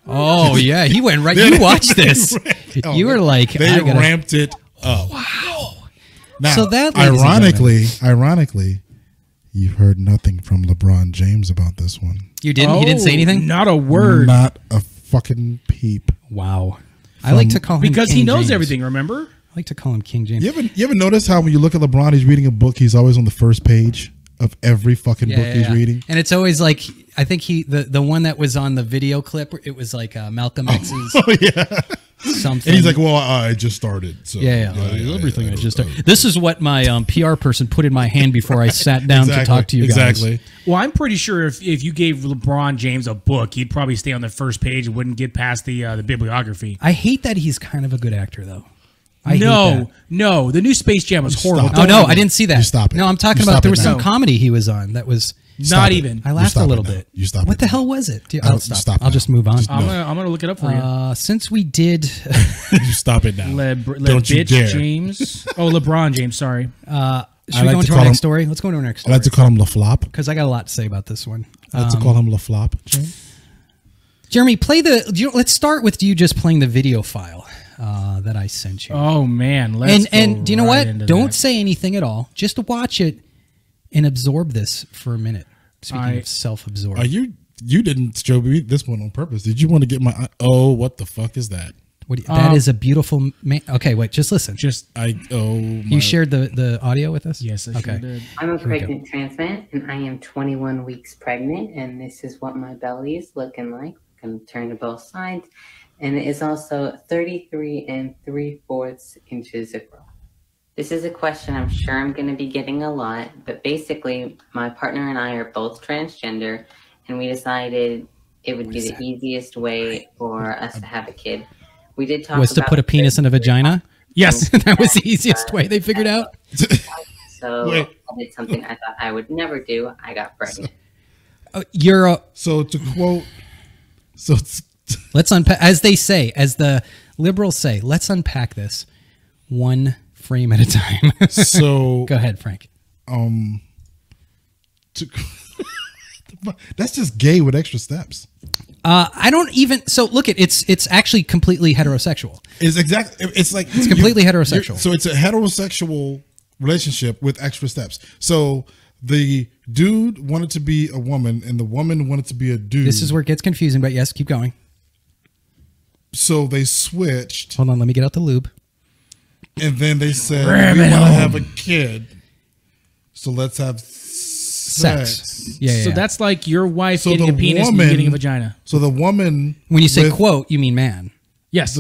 Oh yeah, he went right. You watched this. You were like, they ramped it up. Wow. Now, so that ironically, you've heard nothing from LeBron James about this one. You didn't. Oh, he didn't say anything. Not a word. Not a fucking peep. Wow. I like to call him because he knows everything. Remember, I like to call him King James. You ever notice how when you look at LeBron, he's reading a book. He's always on the first page of every fucking book he's reading, and it's always like I think the one that was on the video clip. It was like Malcolm X's. Something. And he's like, "Well, I just started. So everything I just started. This is what my PR person put in my hand before I sat down to talk to you guys." Exactly. Well, I'm pretty sure if you gave LeBron James a book, he'd probably stay on the first page and wouldn't get past the bibliography. I hate that he's kind of a good actor, though. No. The new Space Jam was horrible. Oh no, I didn't see that. Stop it. No, I'm talking about there was some comedy he was on that was. Not even. I laughed a little bit. You stop. What the hell was it? I'll stop. I'll just move on. I'm gonna look it up for you. Since we did, you stop it now. Don't you dare, James. Oh, LeBron James. Sorry. Should we go into our next story? Let's go into our next story. I like to call him LaFlop because I got a lot to say about this one. I like to call him LaFlop. Jeremy, play the. Let's start with you just playing the video file that I sent you. Oh man, and do you know what? Don't say anything at all. Just watch it. And absorb this for a minute. Speaking of self-absorbed, you didn't show me this one on purpose. Did you want to get my? Oh, what the fuck is that? That is a beautiful man. Okay, wait, just listen. You shared the audio with us. Yes, I sure did. I'm a pregnant trans man, and I am 21 weeks pregnant, and this is what my belly is looking like. I'm turned to both sides, and it is also 33 3/4 inches across. This is a question I'm sure I'm going to be getting a lot, but basically my partner and I are both transgender, and we decided it would be the easiest way for us to have a kid. We did talk was about to put a penis in a vagina. Yes, that was the easiest way they figured out. So I did something I thought I would never do. I got pregnant. So to quote, let's unpack, as they say, as the liberals say, let's unpack this one frame at a time. So go ahead, Frank. That's just gay with extra steps. I don't even, so look at, it's actually completely heterosexual. It's exactly, it's like, it's completely heterosexual. So it's a heterosexual relationship with extra steps. So the dude wanted to be a woman and the woman wanted to be a dude. This is where it gets confusing, but yes, keep going. So they switched. Hold on. Let me get out the lube. And then they said, we want to have a kid. So let's have sex. Yeah, yeah. So that's like your wife getting a penis and getting a vagina. So the woman, when you say quote, you mean man. Yes.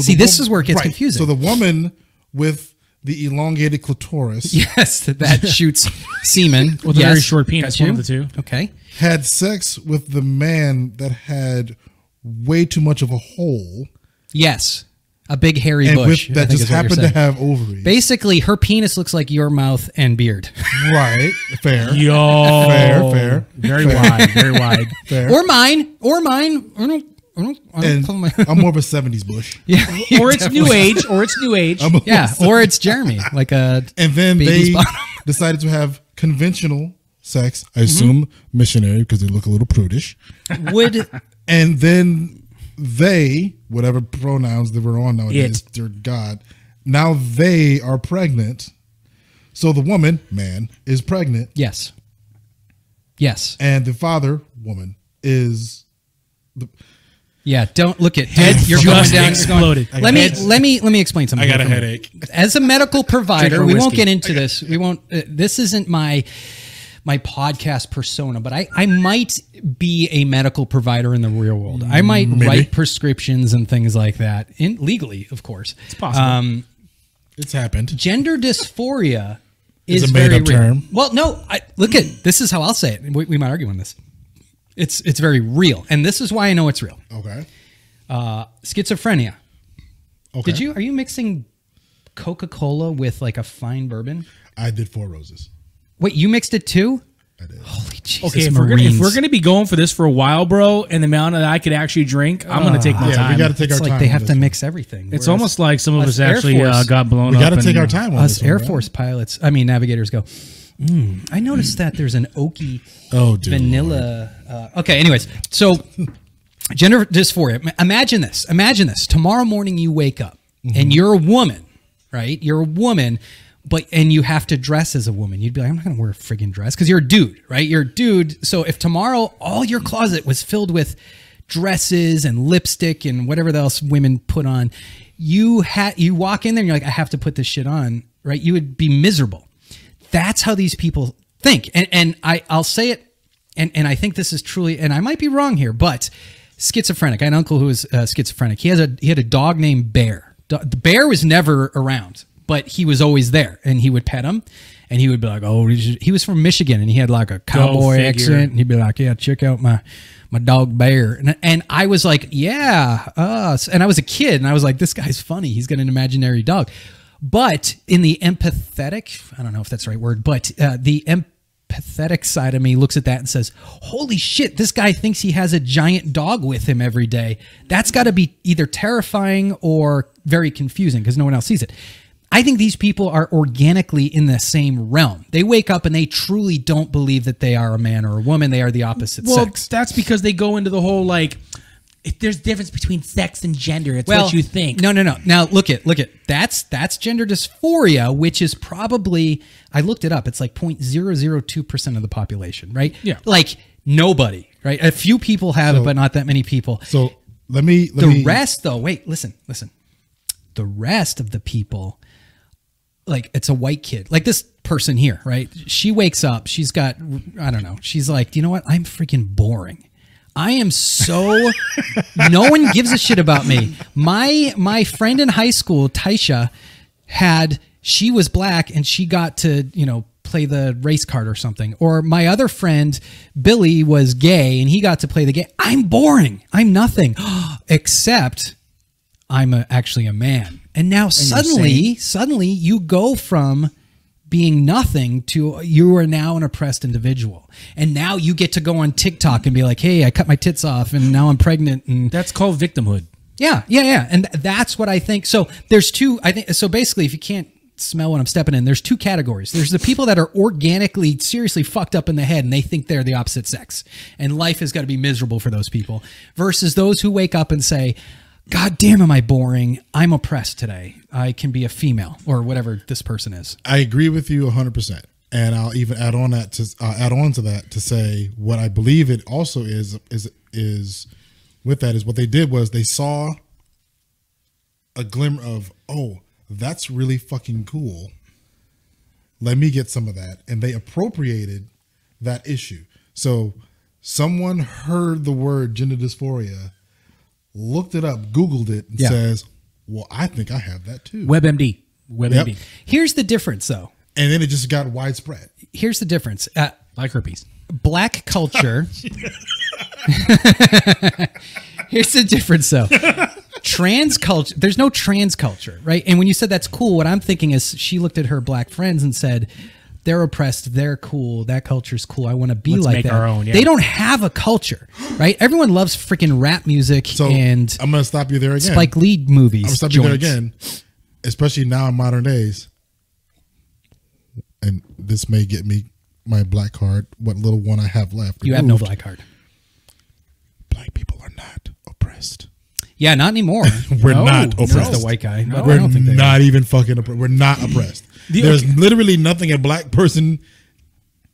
See, this is where it gets confusing. So the woman with the elongated clitoris. Yes, that shoots semen. With a very short penis, one of the two. Okay. Had sex with the man that had way too much of a hole. Yes. A big hairy bush. That just happened to have ovaries. Basically, her penis looks like your mouth and beard. Right. Fair. Yo. Fair. Very wide. Very wide. Fair. Or mine. Or mine. I'm more of a 70s bush. Yeah. Or it's new age. Or it's new age. Yeah. Or it's Jeremy. Like a. And then they decided to have conventional sex. I assume missionary because they look a little prudish. And then. They, whatever pronouns they were on nowadays, dear God, now they are pregnant. So the woman, man, is pregnant. Yes. Yes. And the father, woman, is. Yeah, don't look at head. You're going down. Exploded. Let me explain something. I got a headache. As a medical provider, we won't get into this. We won't. This isn't my podcast persona, but I might be a medical provider in the real world. I might write prescriptions and things like that, legally, of course. It's possible. It's happened. Gender dysphoria is a made-up term. Well, no, look at this. Is how I'll say it. We might argue on this. It's very real, and this is why I know it's real. Okay. Schizophrenia. Okay. Are you mixing Coca-Cola with like a fine bourbon? I did Four Roses. Wait, you mixed it too? I did. Holy Jesus, okay, if we're going to be going for this for a while, bro, and the amount that I could actually drink, I'm going to take my time. We got to take our time. It's like they have to mix everything. It's almost like some of us actually got blown up. We got to take our time. Us Air Force pilots, I mean navigators, go, I noticed that there's an oaky vanilla. Okay, anyways, so gender dysphoria. Imagine this. Imagine this. Tomorrow morning you wake up, and you're a woman, right? You're a woman. And you have to dress as a woman. You'd be like, I'm not going to wear a friggin' dress because you're a dude, right? You're a dude. So if tomorrow all your closet was filled with dresses and lipstick and whatever else women put on, you walk in there and you're like, I have to put this shit on, right? You would be miserable. That's how these people think. And I'll say it, and I think this is truly, and I might be wrong here, but schizophrenic. I had an uncle who was schizophrenic. He had a dog named Bear. The Bear was never around. But he was always there, and he would pet him, and he would be like, "Oh, he was from Michigan, and he had like a cowboy accent." And he'd be like, "Yeah, check out my dog Bear," and I was like, "Yeah," and I was a kid, and I was like, "This guy's funny. He's got an imaginary dog." But in the empathetic—I don't know if that's the right word—but the empathetic side of me looks at that and says, "Holy shit! This guy thinks he has a giant dog with him every day. That's got to be either terrifying or very confusing because no one else sees it." I think these people are organically in the same realm. They wake up and they truly don't believe that they are a man or a woman. They are the opposite sex. Well, that's because they go into the whole, like, if there's difference between sex and gender. It's what you think. No. Now, look at. That's gender dysphoria, which is probably, I looked it up. It's like 0.002% of the population, right? Yeah. Like nobody, right? A few people have it, but not that many people. So let me. The rest though, wait, listen. The rest of the people... Like it's a white kid, like this person here, right? She wakes up, she's got, I don't know. She's like, you know what? I'm freaking boring. I am so, no one gives a shit about me. My friend in high school, Taisha, had she was black and she got to, you know, play the race card or something. Or my other friend, Billy, was gay and he got to play the game. I'm boring. I'm nothing. Except I'm actually a man. And now suddenly you go from being nothing to you are now an oppressed individual. And now you get to go on TikTok and be like, hey, I cut my tits off and now I'm pregnant. And that's called victimhood. Yeah. Yeah. Yeah. And that's what I think. So there's two, I think. So basically, if you can't smell what I'm stepping in, there's two categories. There's the people that are organically seriously fucked up in the head and they think they're the opposite sex and life has got to be miserable for those people, versus those who wake up and say, God damn, am I boring? I'm oppressed today. I can be a female or whatever this person is. I agree with you 100%. And I'll even add on that to say what I believe it also is with that is what they did was they saw a glimmer of, oh, that's really fucking cool. Let me get some of that. And they appropriated that issue. So someone heard the word gender dysphoria, looked it up, Googled it, and says, well, I think I have that too. WebMD. WebMD. Yep. Here's the difference, though. And then it just got widespread. Here's the difference. Like herpes. Black culture. Here's the difference, though. Trans culture. There's no trans culture, right? And when you said that's cool, what I'm thinking is she looked at her black friends and said, they're oppressed. They're cool. That culture's cool. I want to be like that. Our own, yeah. They don't have a culture, right? Everyone loves freaking rap music and I'm going to stop you there again. Spike Lee movies. I'm going to stop you there again, especially now in modern days. And this may get me my black card, what little one I have left. You have no black card. Black people are not oppressed. Yeah, not anymore. We're not oppressed. The white guy. No, we're not even fucking oppressed. We're not oppressed. There's literally nothing a black person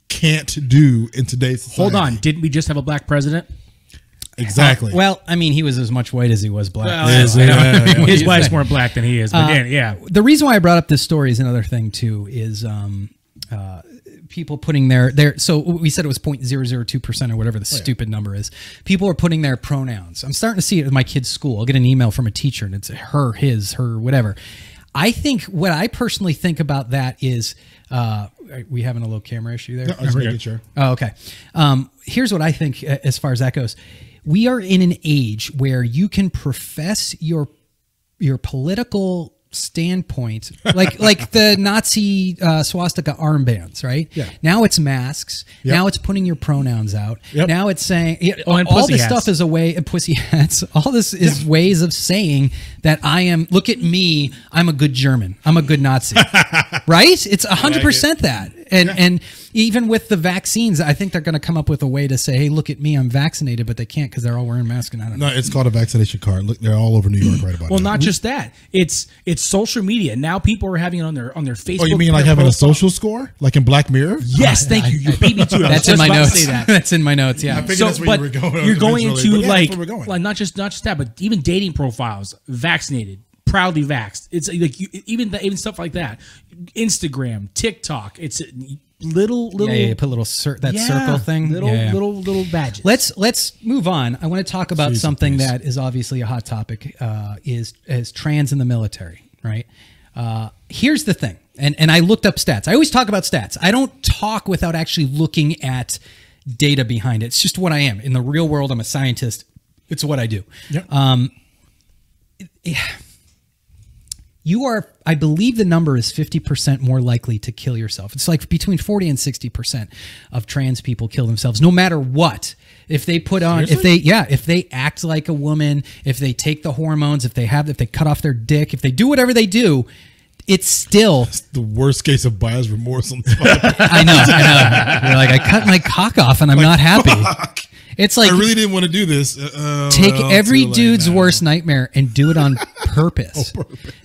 can't do in today's society. Hold on. Didn't we just have a black president? Exactly. Well, I mean, he was as much white as he was black. Well, his wife's more black than he is. But yeah. The reason why I brought up this story is another thing, too, is people putting their so we said it was 0.002% or whatever the stupid number is. People are putting their pronouns. I'm starting to see it at my kid's school. I'll get an email from a teacher and it's her, his, her, whatever. I think what I personally think about that is are we having a little camera issue there? No, I was making sure. Oh, okay. Here's what I think as far as that goes. We are in an age where you can profess your political standpoint, like the Nazi swastika armbands, right? Yeah. Now it's masks. Yep. Now it's putting your pronouns out. Yep. Now it's saying and all this stuff is a way of pussy hats. All this is ways of saying that I am. Look at me. I'm a good German. I'm a good Nazi. Right? It's 100% that. And even with the vaccines, I think they're going to come up with a way to say, hey, look at me, I'm vaccinated, but they can't because they're all wearing masks and I don't know. No, it's called a vaccination card. Look, they're all over New York right about now. Well, not just that. It's social media. Now people are having it on their Facebook. Oh, you mean like having a social score? Like in Black Mirror? Yes, thank you. You beat me to it. That's in my notes. That's in my notes, yeah. I figured that's where you were going. You're going into like not just that, but even dating profiles, vaccinated. Proudly vaxxed. It's like even stuff like that. Instagram, TikTok. It's little. Yeah, put a little circle thing. Little badges. Let's move on. I want to talk about something that is obviously a hot topic. Is trans in the military, right? Here's the thing, and I looked up stats. I always talk about stats. I don't talk without actually looking at data behind it. It's just what I am in the real world. I'm a scientist. It's what I do. Yep. Yeah. You are, I believe the number is 50% more likely to kill yourself. It's like between 40 and 60% of trans people kill themselves, no matter what. If they put on, if they act like a woman, if they take the hormones, if they cut off their dick, if they do whatever they do, it's still that's the worst case of buyer's remorse on the I know. You're like, I cut my cock off and I'm not happy. Fuck. It's like, I really didn't want to do this. Take every dude's worst nightmare and do it on purpose.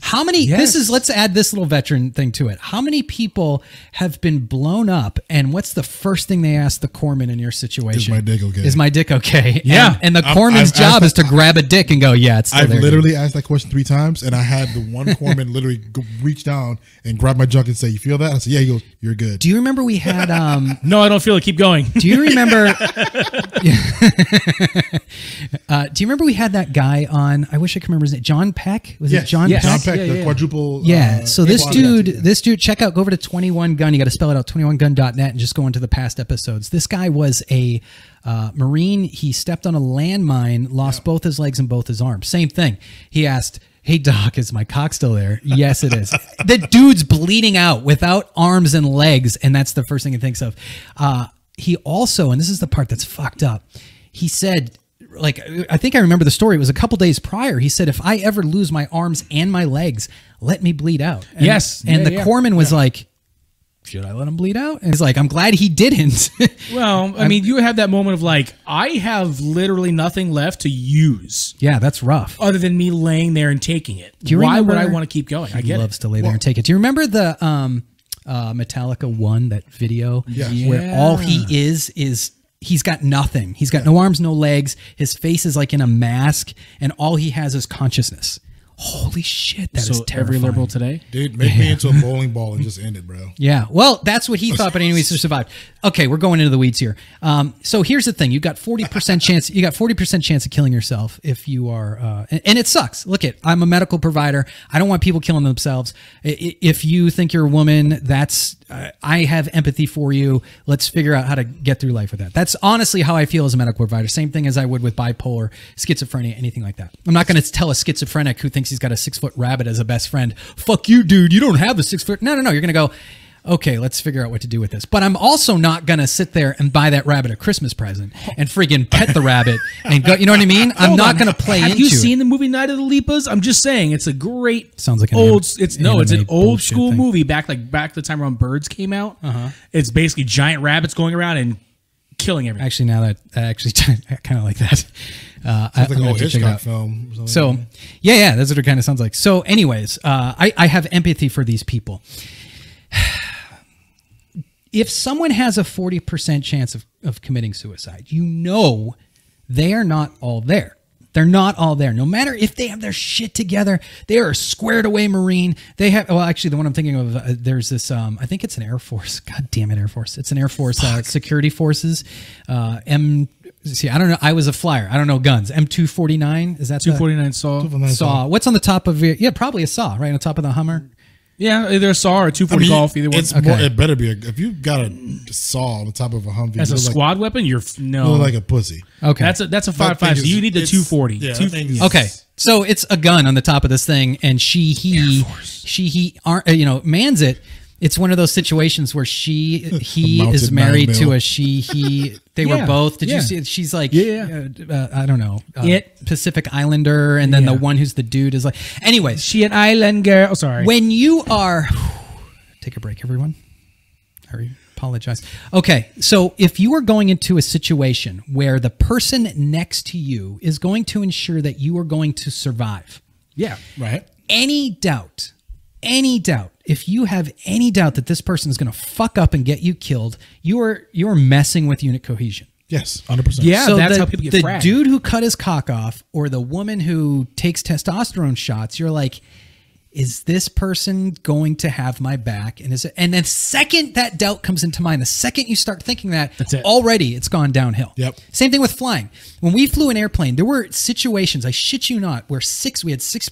How many, this is, let's add this little veteran thing to it. How many people have been blown up and what's the first thing they ask the corpsman in your situation? Is my dick okay? Is my dick okay? Yeah. And the corpsman's job is to grab a dick and go, yeah, it's still there. I've literally asked that question 3 times and I had the one corpsman literally reach down and grab my junk and say, you feel that? I said, yeah, he goes, you're good. Do you remember we had, no, I don't feel it. Keep going. Do you remember? Yeah. Do you remember we had that guy on? I wish I could remember his name. John Peck? Was it John Peck? John Peck, the quadruple. Yeah. So this dude, check out. Go over to 21 Gun. You got to spell it out. 21gun.net and just go into the past episodes. This guy was a Marine. He stepped on a landmine, lost both his legs and both his arms. Same thing. He asked, "Hey Doc, is my cock still there?" Yes, it is. The dude's bleeding out without arms and legs, and that's the first thing he thinks of. He also, and this is the part that's fucked up, he said, like, I think I remember the story, it was a couple days prior, he said, "If I ever lose my arms and my legs, let me bleed out." And, the corpsman was like, "Should I let him bleed out?" And he's like, "I'm glad he didn't." Well, I mean, you have that moment of like, I have literally nothing left to use. Yeah, that's rough. Other than me laying there and taking it. Why would I want to keep going? I get it. He loves to lay there and take it. Do you remember the Metallica 1, that video where all he is he's got nothing. He's got no arms, no legs. His face is like in a mask, and all he has is consciousness. Holy shit, that is terrifying. Every liberal today? Dude, make me into a bowling ball and just end it, bro. Yeah, well, that's what he thought, but anyways, he survived. Okay, we're going into the weeds here. So here's the thing. You've got 40% chance. You got 40% chance of killing yourself if you are, and it sucks. Look it, I'm a medical provider. I don't want people killing themselves. If you think you're a woman, that's, I have empathy for you. Let's figure out how to get through life with that. That's honestly how I feel as a medical provider. Same thing as I would with bipolar, schizophrenia, anything like that. I'm not going to tell a schizophrenic who thinks he's got a 6-foot rabbit as a best friend, "Fuck you, dude. You don't have a 6-foot." No, no, no. You're going to go, "Okay, let's figure out what to do with this." But I'm also not going to sit there and buy that rabbit a Christmas present and freaking pet the rabbit and go, you know what I mean? I'm not going to play into it. Have you seen the movie Night of the Lepus? I'm just saying, it's a great old school movie back the time around Birds came out. It's basically giant rabbits going around and killing everything. Actually, now that I kind of like that. Sounds like an old Hitchcock film. So, yeah, that's what it kind of sounds like. So anyways, I have empathy for these people. If someone has a 40% chance of committing suicide, you know they are not all there. They're not all there. No matter if they have their shit together, they are a squared away Marine. They have, well, actually, the one I'm thinking of, there's this, I think it's an Air Force. God damn it, Air Force. It's an Air Force, security forces, see, I don't know. I was a flyer. I don't know guns. M249, is that 249 saw? 249 saw. What's on the top of it? Yeah, probably a saw, right? On top of the Hummer. Yeah, either a saw or a 240 Golf. Either one. It better be. If you've got a saw on the top of a Humvee as a squad weapon, you're no like a pussy. Okay, that's a 5.5. So you need the 240. Yeah, okay, so it's a gun on the top of this thing, and she aren't, you know, mans it. It's one of those situations where he is married to a she. They were both. Did you see it? She's like, I don't know. Pacific Islander. And then the one who's the dude is like, anyways. She an island girl. Oh, sorry. When you are, take a break, everyone. I apologize. Okay. So if you are going into a situation where the person next to you is going to ensure that you are going to survive. Yeah. Right. Any doubt, if you have any doubt that this person is going to fuck up and get you killed, you're messing with unit cohesion. Yes, 100%. Yeah, so that's how people get fragged. The dude who cut his cock off or the woman who takes testosterone shots, you're like, is this person going to have my back? And the second that doubt comes into mind, the second you start thinking that, already it's gone downhill. Yep. Same thing with flying. When we flew an airplane, there were situations, I shit you not, where we had six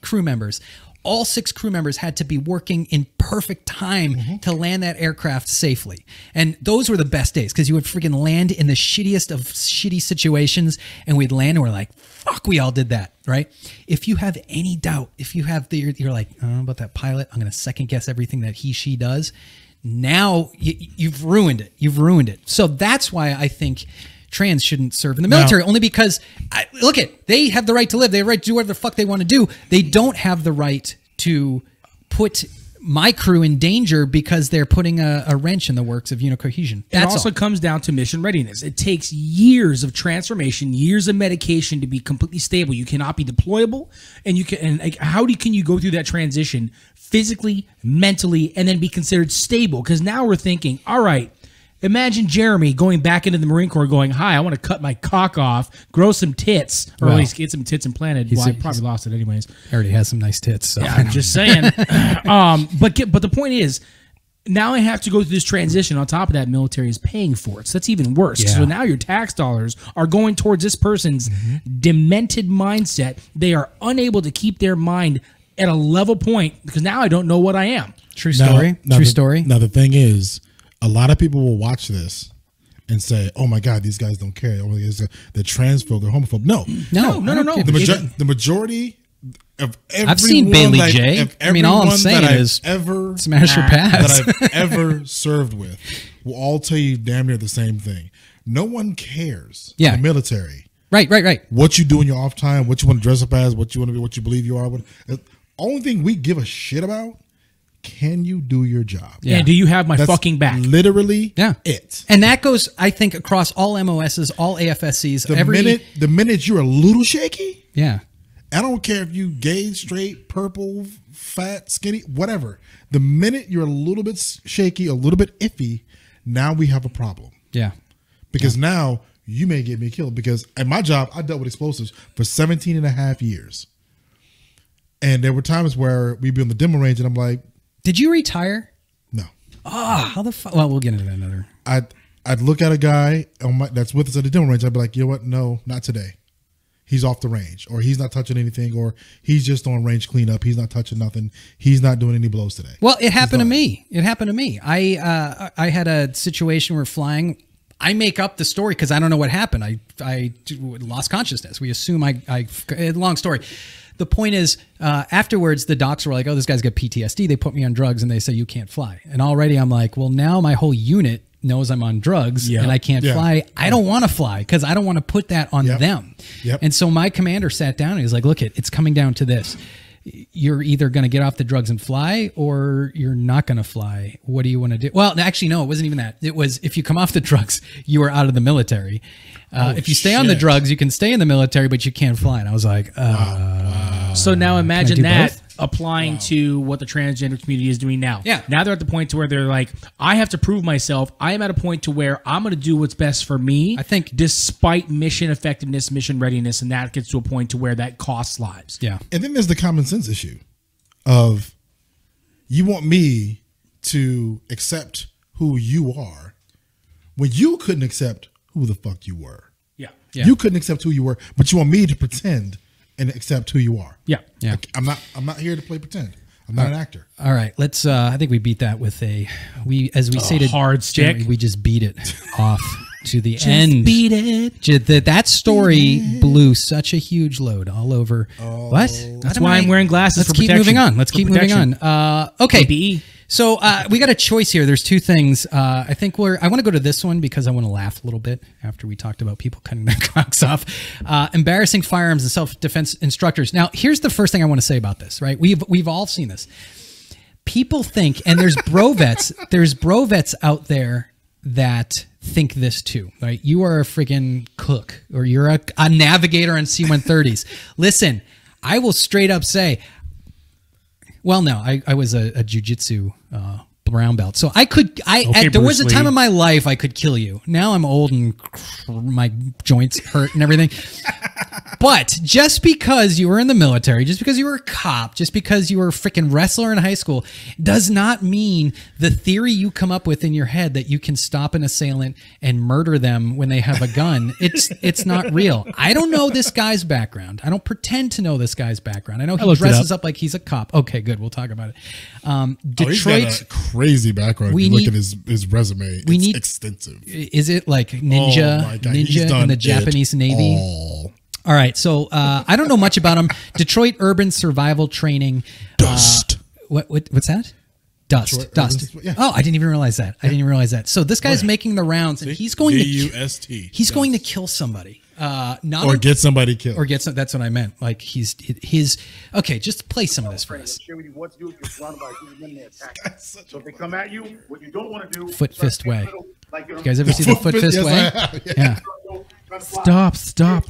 crew members. All six crew members had to be working in perfect time to land that aircraft safely. And those were the best days because you would freaking land in the shittiest of shitty situations and we'd land and we're like, fuck, we all did that, right? If you have any doubt, if you have the, you're like, I don't know about that pilot. I'm going to second guess everything that he, she does. Now you've ruined it. You've ruined it. So that's why I think trans shouldn't serve in the military, only because, they have the right to live. They have the right to do whatever the fuck they want to do. They don't have the right to put my crew in danger because they're putting a wrench in the works of unit cohesion. That's all. Comes down to mission readiness. It takes years of transformation, years of medication to be completely stable. You cannot be deployable, and how can you go through that transition physically, mentally, and then be considered stable? Because now we're thinking, all right, imagine Jeremy going back into the Marine Corps going, "Hi, I want to cut my cock off, grow some tits," or at least get some tits implanted. Well, he probably lost it anyways. He already has some nice tits. So. Yeah, I'm just saying. But the point is, now I have to go through this transition. On top of that, military is paying for it. So that's even worse. Yeah. So now your tax dollars are going towards this person's demented mindset. They are unable to keep their mind at a level point because now I don't know what I am. True story. True story. Now, the thing is, a lot of people will watch this and say, oh my God, these guys don't care. They're transphobe, they're homophobe. No. The majority of everyone I've seen Bailey J. I mean, all I'm saying is ever smash your pass that I've ever served with will all tell you damn near the same thing. No one cares. Yeah. The military. Right. What you do in your off time, what you want to dress up as, what you want to be, what you believe you are. The only thing we give a shit about, can you do your job? Yeah. Do you have my fucking back? Literally it. And that goes, I think, across all MOSs, all AFSCs. The minute you're a little shaky, I don't care if you gay, straight, purple, fat, skinny, whatever. The minute you're a little bit shaky, a little bit iffy, now we have a problem. Yeah. Because now you may get me killed. Because at my job, I dealt with explosives for 17 and a half years. And there were times where we'd be on the demo range and I'm like, did you retire? No. Oh, how the fuck? Well, we'll get into that another. I'd look at a guy that's with us at the demo range. I'd be like, you know what? No, not today. He's off the range, or he's not touching anything, or he's just on range cleanup. He's not touching nothing. He's not doing any blows today. Well, it happened to me. It happened to me. I had a situation where flying. I make up the story because I don't know what happened. I lost consciousness. We assume I long story. The point is, afterwards, the docs were like, oh, this guy's got PTSD. They put me on drugs and they say, you can't fly. And already I'm like, well, now my whole unit knows I'm on drugs and I can't fly. I don't want to fly because I don't want to put that on them. And so my commander sat down and he was like, look, it's coming down to this. You're either going to get off the drugs and fly or you're not going to fly. What do you want to do? Well, actually, no, it wasn't even that. It was if you come off the drugs, you are out of the military. If you stay on the drugs, you can stay in the military, but you can't fly. And I was like, wow. So now imagine that applying to what the transgender community is doing now. Yeah. Now they're at the point to where they're like, I have to prove myself. I am at a point to where I'm going to do what's best for me. I think despite mission effectiveness, mission readiness, and that gets to a point to where that costs lives. Yeah. And then there's the common sense issue of you want me to accept who you are when you couldn't accept who the fuck you were. Yeah. You couldn't accept who you were, but you want me to pretend and accept who you are. Yeah. Like, I'm not here to play pretend. I'm not an actor. All right. Let's, I think we beat that with as we say, hard stick. We just beat it off to the end. Beat it. That story blew such a huge load all over. Oh, what? That's why I'm wearing glasses. Let's keep moving on. Let's keep moving on. Okay. ABE. So we got a choice here. There's two things. I want to go to this one because I want to laugh a little bit after we talked about people cutting their cocks off. Embarrassing firearms and self-defense instructors. Now, here's the first thing I want to say about this, right? We've all seen this. People think, and there's bro vets out there that think this too, right? You are a freaking cook or you're a navigator on C-130s. Listen, I will straight up say, well, no, I was a jujitsu brown belt. So I could, there was a time in my life I could kill you. Now I'm old and my joints hurt and everything. But just because you were in the military, just because you were a cop, just because you were a freaking wrestler in high school does not mean the theory you come up with in your head that you can stop an assailant and murder them when they have a gun. It's not real. I don't know this guy's background. I don't pretend to know this guy's background. I know he dresses up like he's a cop. Okay, good. We'll talk about it. Detroit, he's got a crazy background. If you look at his resume. It's extensive. Is it like ninja in the Japanese Navy? All right, so I don't know much about them. Detroit Urban Survival Training. Dust. What's that? Dust. Urban, oh, I didn't even realize that. So this guy's making the rounds, and he's going D-U-S-T. He's going to kill somebody. Or get somebody killed. That's what I meant. Like okay, just play some of this for us. What to do if you're surrounded by a human attack. So if they come at you, what you don't want to do. Foot fist way. You guys ever see the foot fist way? Yeah. Stop.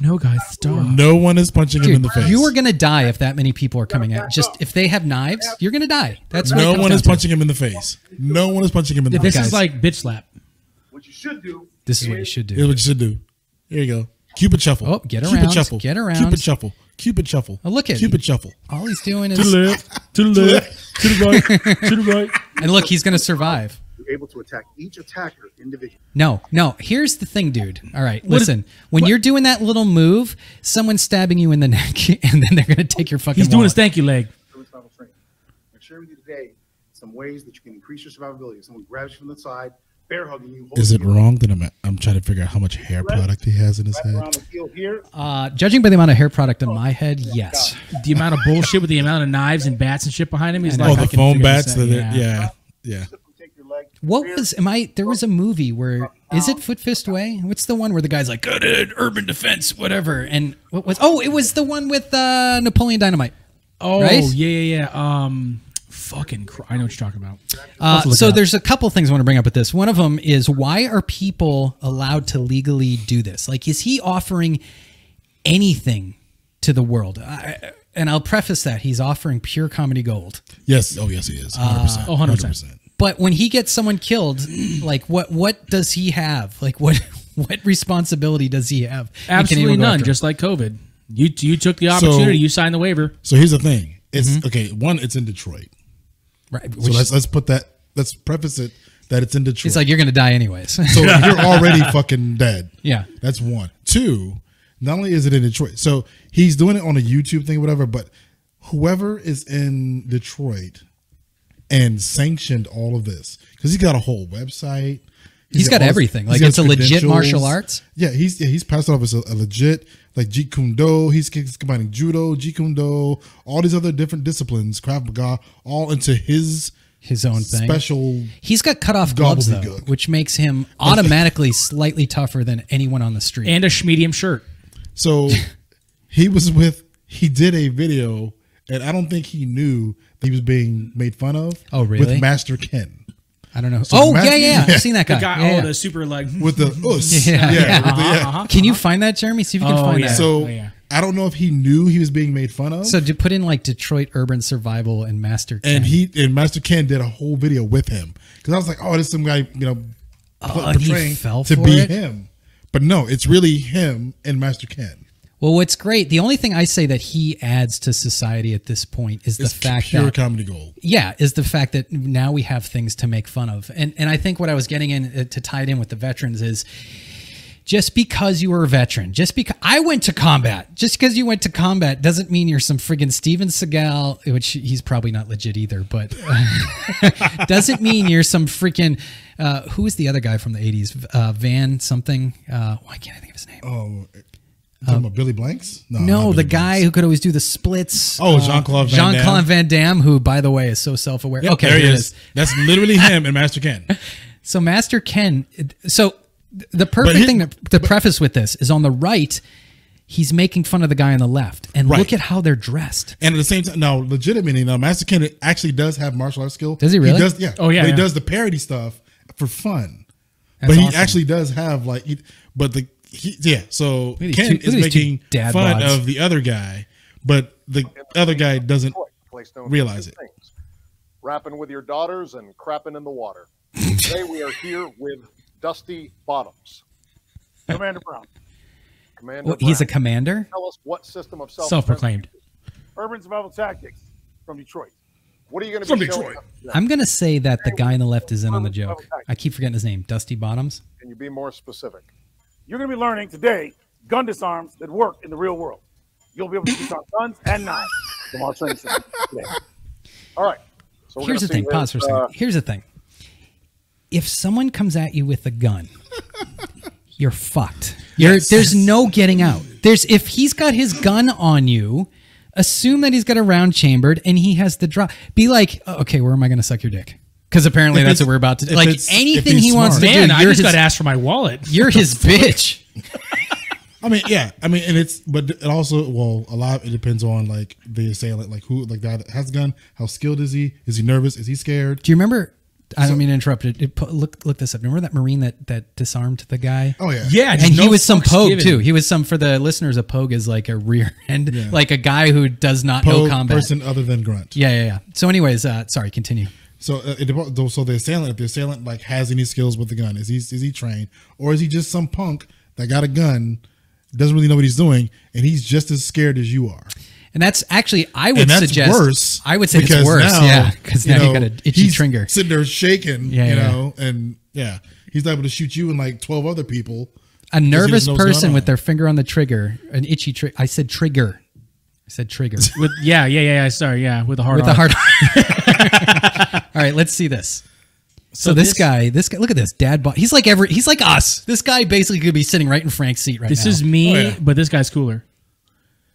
No, guys, stop. No one is punching him in the face. You are going to die if that many people are coming out. Just if they have knives, you're going to die. That's no one is punching him in the face. No one is punching him in the face. This is like bitch slap. What you should do. This is what you should do. Here you go. Cupid shuffle. Oh, get around. Cupid shuffle. Get around. Cupid shuffle. Cupid shuffle. Oh, look at Cupid shuffle. All he's doing is to the left, to the left, to the right, to the right. And look, he's going to survive. You're able to attack each attacker individually. No, no. Here's the thing, dude. All right, listen. When you're doing that little move, someone's stabbing you in the neck, and then they're going to take your fucking. He's doing his stanky leg. I'm sharing with you today some ways that you can increase your survivability. Someone grabs you from the side. You, is it wrong that I'm trying to figure out how much hair product he has in his head? Judging by the amount of hair product on my head, yes. The amount of bullshit with the amount of knives and bats and shit behind him. He's like, oh, the foam bats. Yeah. What was, there was a movie where, is it Foot Fist Way? What's the one where the guy's like, go to urban defense, whatever. And what was, oh, it was the one with Napoleon Dynamite. Oh, right? Yeah. Fucking, I know what you're talking about. So there's a couple things I want to bring up with this. One of them is, why are people allowed to legally do this? Like, is he offering anything to the world? And I'll preface that. He's offering pure comedy gold. Yes. Oh, yes, he is. 100%. 100%. But when he gets someone killed, like, what does he have? Like, what responsibility does he have? Absolutely none, just like COVID. You took the opportunity. So, you signed the waiver. So here's the thing. It's, okay, one, it's in Detroit. Right. So let's put that, let's preface it that it's in Detroit. It's like, you're going to die anyways. So you're already fucking dead. Yeah. That's one. Two, not only is it in Detroit, so he's doing it on a YouTube thing, whatever, but whoever is in Detroit and sanctioned all of this, because he's got a whole website. He's got everything. Like, it's a legit martial arts. Yeah. He's passed it off as a legit, like Jeet Kune Do. He's combining judo, Jeet Kune Do, all these other different disciplines, Krav Maga, all into his own thing. Special. He's got cut off gloves though, which makes him automatically slightly tougher than anyone on the street. And a medium shirt. So he did a video, and I don't think he knew that he was being made fun of. Oh, really? With Master Ken. I don't know. So Master, yeah. I've seen that guy. The guy, the super leg. With the us. Can you find that, Jeremy? See if you can find that. So I don't know if he knew he was being made fun of. So to put in like Detroit Urban Survival and Master Ken. And Master Ken did a whole video with him. Because I was like, oh, this is some guy, you know, portraying to be him. But no, it's really him and Master Ken. Well, what's great, the only thing I say that he adds to society at this point is the fact that pure comedy gold. Yeah, is the fact that now we have things to make fun of. And I think what I was getting in to tie it in with the veterans is, just because you were a veteran, just because I went to combat, just because you went to combat doesn't mean you're some friggin' Steven Seagal, which he's probably not legit either, but doesn't mean you're some freaking, who is the other guy from the 80s? Van something? Why can't I think of his name? Oh, Billy Blanks? No, the guy who could always do the splits. Oh, Jean-Claude Van Damme. Jean-Claude Van Damme, who, by the way, is so self-aware. Yep, okay, there he is. That's literally him and Master Ken. So Master Ken, so the perfect thing to preface with this is, on the right, he's making fun of the guy on the left. And look at how they're dressed. And at the same time, now, legitimately, now, Master Ken actually does have martial arts skill. Does he really? He does, yeah. Oh, yeah. But he does the parody stuff for fun. That's awesome. He actually does have, like, so Ken is making fun of the other guy, but the other guy doesn't realize it. Rapping with your daughters and crapping in the water. Today we are here with Dusty Bottoms. Commander Brown. Commander Brown. He's a commander? Tell us what system of self-proclaimed urban survival tactics from Detroit. What are you going to be showing us today? I'm going to say that the guy on the left is in on the joke. I keep forgetting his name. Dusty Bottoms. Can you be more specific? You're going to be learning today gun disarms that work in the real world. You'll be able to disarm guns and knives. All right. So here's the thing. Pause for a second. Here's the thing. If someone comes at you with a gun, you're fucked. There's no getting out. If he's got his gun on you, assume that he's got a round chambered and he has the drop. Be like, oh, okay, where am I going to suck your dick? Because apparently that's what we're about to do. Like, anything he wants to do. Man, I just got asked for my wallet. You're his bitch. I mean, yeah. I mean, and it's, but it also, well, a lot, it depends on, like, the assailant, like, who, like, that has a gun. How skilled is he? Is he nervous? Is he scared? Do you remember? I don't mean to interrupt it. Look this up. Remember that Marine that disarmed the guy? Oh, yeah. Yeah. And he was some pogue, too. He was some, for the listeners, a pogue is like a rear end, like a guy who does not know combat. Person other than grunt. Yeah. So, anyways, sorry, continue. So, the assailant, if the assailant, like, has any skills with the gun, is he trained, or is he just some punk that got a gun doesn't really know what he's doing, and he's just as scared as you are. And that's actually, I would suggest worse. I would say it's worse. Now, yeah, because now you got an itchy trigger. Sitting there shaking, and he's able to shoot you and like 12 other people. A nervous person with their finger on the trigger, an itchy trigger. I said trigger. With a hard R. All right, let's see this. So this guy, look at this dad bod. He's like us. This guy basically could be sitting right in Frank's seat right now. This is me, but this guy's cooler.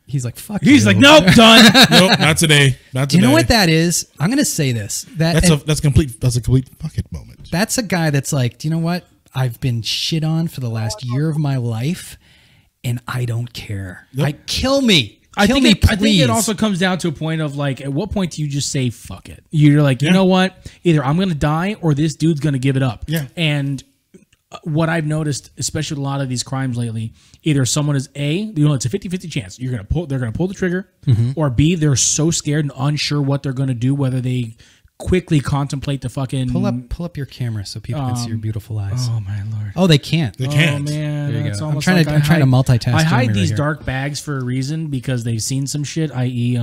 He's like, fuck you. He's like, nope, done. Nope, not today. Not today. You know what that is? I'm going to say this. That's a complete fuck it moment. That's a guy that's like, do you know what? I've been shit on for the last year of my life, and I don't care. Yep. I think it also comes down to a point of like, at what point do you just say, fuck it? You're like, you know what? Either I'm going to die or this dude's going to give it up. Yeah. And what I've noticed, especially with a lot of these crimes lately, either someone is A, it's a 50-50 chance. They're going to pull the trigger, or B, they're so scared and unsure what they're going to do, whether they quickly contemplate the fucking... Pull up your camera so people can see your beautiful eyes. Oh, my Lord. Oh, they can't. They can't. Oh, man. There you go. I'm trying to multitask. I hide these dark bags for a reason because they've seen some shit, i.e.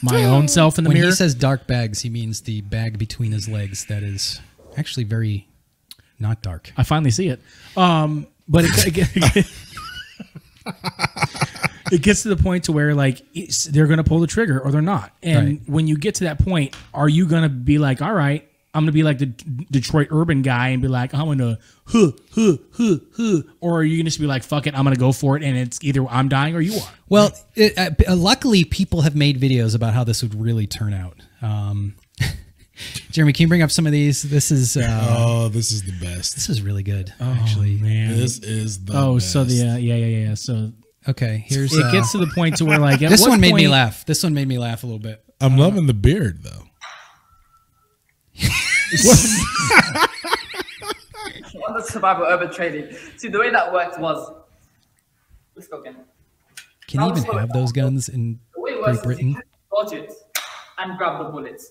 my own self in the mirror. When he says dark bags, he means the bag between his legs that is actually very not dark. I finally see it. It gets to the point to where like they're going to pull the trigger or they're not. And when you get to that point, are you going to be like, all right, I'm going to be like the Detroit urban guy and be like, I'm going to or are you going to just be like, fuck it, I'm going to go for it. And it's either I'm dying or you are. Well, luckily people have made videos about how this would really turn out. Jeremy, can you bring up some of these? This is this is the best. This is really good. Actually, man, this is the best. So the So okay, here's it gets to the point to where like this one made me laugh. This one made me laugh a little bit. I'm loving the beard though. On the survival urban training. See, the way that worked was, let's go again. Can you even have those guns in Great Britain? Dodge it and grab the bullets.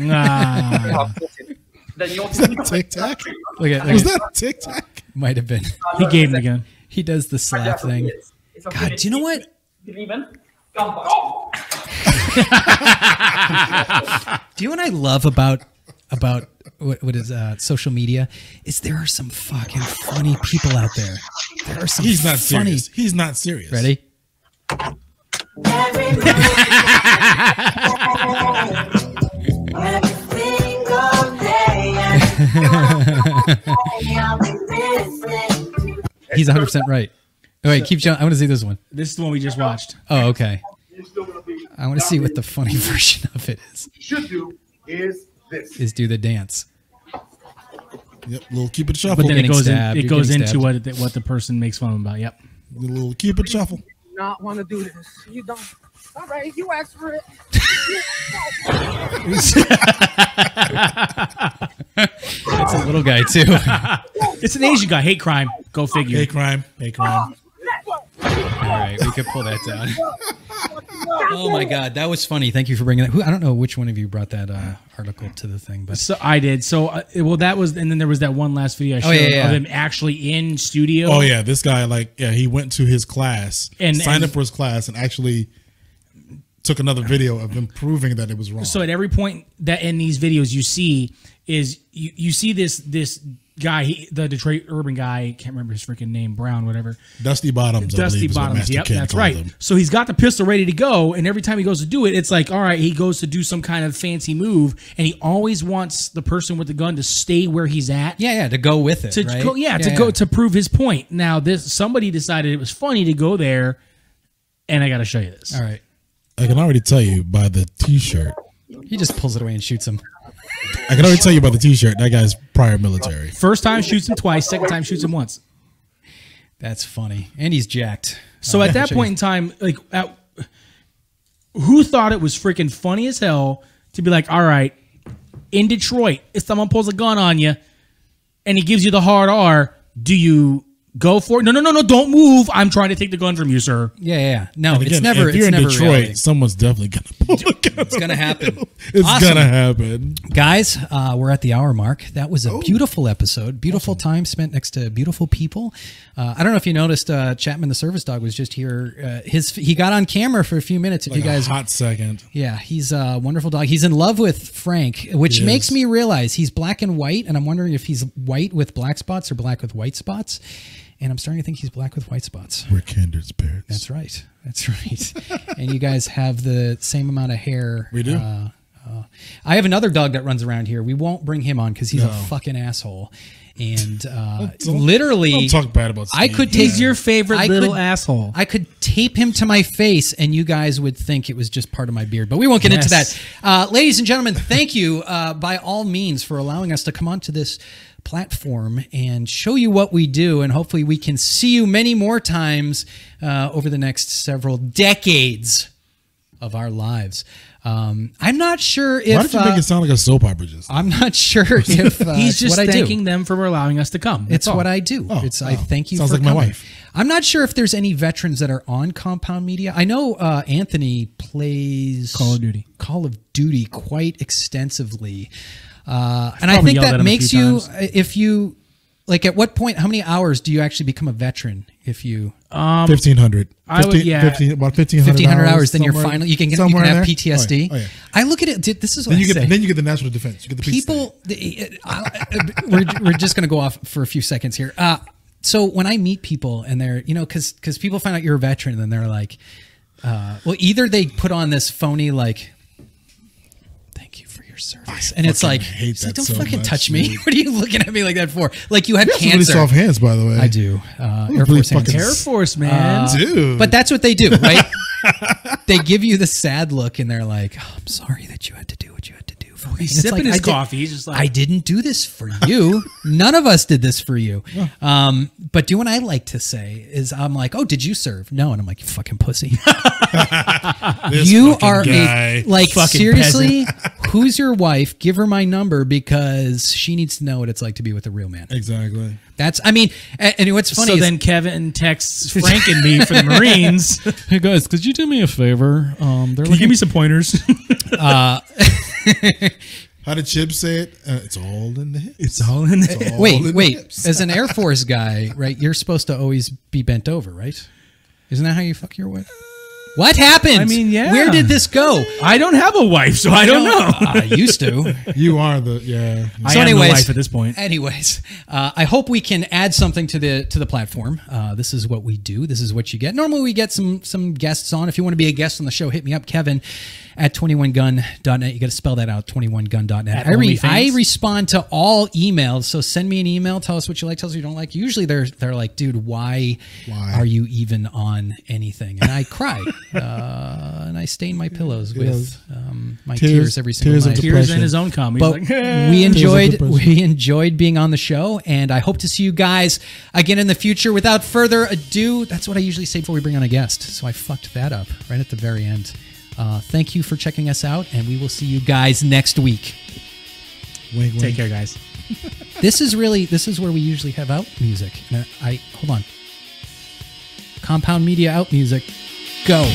Nah. Was that Tic Tac? Was that Tic Tac? Might have been. He gave him the gun. He does the slap thing. God, do you know what? Do you know what I love about what is social media? Is there are some fucking funny people out there. There are some. He's not funny. Serious. He's not serious. Ready? He's 100% right. Oh, wait, keep going. I want to see this one. This is the one we just watched. Oh, okay. I want to see what the funny version of it is. Should do is this. Is do the dance. Yep, little keep it shuffle. But then it goes into what the person makes fun about. Yep. A little keep it shuffle. You do not want to do this. You don't. All right, you asked for it. It's a little guy too. It's an Asian guy. Hate crime. Go figure. Hate crime. All right, we could pull that down. Oh my God, that was funny. Thank you for bringing that. I don't know which one of you brought that article to the thing, but so I did. So that was, and then there was that one last video I showed of him actually in studio. Oh yeah, this guy he went to his class and signed up for his class and actually took another video of him proving that it was wrong. So at every point that in these videos you see is you see this guy, the Detroit urban guy, can't remember his freaking name, Brown, whatever. Dusty Bottoms. Yep, that's right. So he's got the pistol ready to go, and every time he goes to do it, it's like, all right, he goes to do some kind of fancy move, and he always wants the person with the gun to stay where he's at. Yeah, to go with it. Go to prove his point. Now, somebody decided it was funny to go there, and I got to show you this. All right. I can already tell you by the T-shirt. He just pulls it away and shoots him. I can already tell you by the T-shirt. That guy's prior military. First time shoots him twice. Second time shoots him once. That's funny. And he's jacked. So at that point in time, who thought it was freaking funny as hell to be like, all right, in Detroit, if someone pulls a gun on you and he gives you the hard R, do you Go for it. No, no, no, no. Don't move. I'm trying to take the gun from you, sir. Yeah, yeah, yeah. No, again, it's never. If you're in Detroit, reality. Someone's definitely going to pull a gun. It's going to happen. It's awesome. Going to happen. Guys, we're at the hour mark. That was a beautiful episode. Beautiful time spent next to beautiful people. I don't know if you noticed Chapman the service dog was just here. He got on camera for a few minutes. If like you guys, a hot second. Yeah, he's a wonderful dog. He's in love with Frank, which makes me realize he's black and white, and I'm wondering if he's white with black spots or black with white spots. And I'm starting to think he's black with white spots. We're kindred spirits. That's right. That's right. And you guys have the same amount of hair. We do. I have another dog that runs around here. We won't bring him on because he's a fucking asshole. And literally, don't talk bad about Steve. I could take your favorite little asshole. I could tape him to my face, and you guys would think it was just part of my beard. But we won't get into that, ladies and gentlemen. Thank you, by all means, for allowing us to come onto this platform and show you what we do. And hopefully, we can see you many more times over the next several decades of our lives. I'm not sure if... Why did you make it sound like a soap opera just now? I'm not sure if... He's just thanking them for allowing us to come. That's it's all. What I do. Oh, it's I thank you Sounds for like coming. My wife. I'm not sure if there's any veterans that are on Compound Media. I know Anthony plays... Call of Duty quite extensively. And I think that makes you... If you... Like at what point, how many hours do you actually become a veteran if you... 1,500. I would, yeah. 1,500 hours, then you're finally, you can have PTSD. Oh, yeah. Oh, yeah. I look at it, this is what I say. Then you get the national defense. You get the people, we're just going to go off for a few seconds here. So when I meet people and they're, you know, because people find out you're a veteran and they're like, well, either they put on this phony like... service and it's like, don't fucking touch me. What are you looking at me like that for? Like you have cancer. Really soft hands, by the way. I do. Air Force, man. Dude. But that's what they do, right? They give you the sad look and they're like, oh, I'm sorry that you had to do what you had to do for me. He's sipping his coffee. He's just like, I didn't do this for you. None of us did this for you. Yeah. But do what I like to say is I'm like, oh, did you serve? No. And I'm like, you fucking pussy. You are a, like, fucking seriously, who's your wife? Give her my number because she needs to know what it's like to be with a real man. Exactly. That's, I mean, and what's funny is, then Kevin texts Frank and me from the Marines. Hey guys, could you do me a favor? Give me some pointers. How did Chip say it? It's all in the hips. It's all in the hips. Wait. As an Air Force guy, right? You're supposed to always be bent over, right? Isn't that how you fuck your wife? What happened? I mean, yeah. Where did this go? I don't have a wife, so I don't know. I used to. You are the So I am the wife at this point. Anyways, I hope we can add something to the platform. This is what we do. This is what you get. Normally, we get some guests on. If you want to be a guest on the show, hit me up, Kevin, at 21gun.net. You got to spell that out, 21gun.net. I respond to all emails, so send me an email. Tell us what you like. Tell us what you don't like. Usually, they're like, dude, why are you even on anything? And I cry. And I stain my pillows with my tears every single night. Tears in his own comedy. Like, we enjoyed being on the show, and I hope to see you guys again in the future. Without further ado, that's what I usually say before we bring on a guest. So I fucked that up right at the very end. Thank you for checking us out, and we will see you guys next week. Wait. Take care, guys. This is where we usually have out music. Hold on. Compound Media out music. Go.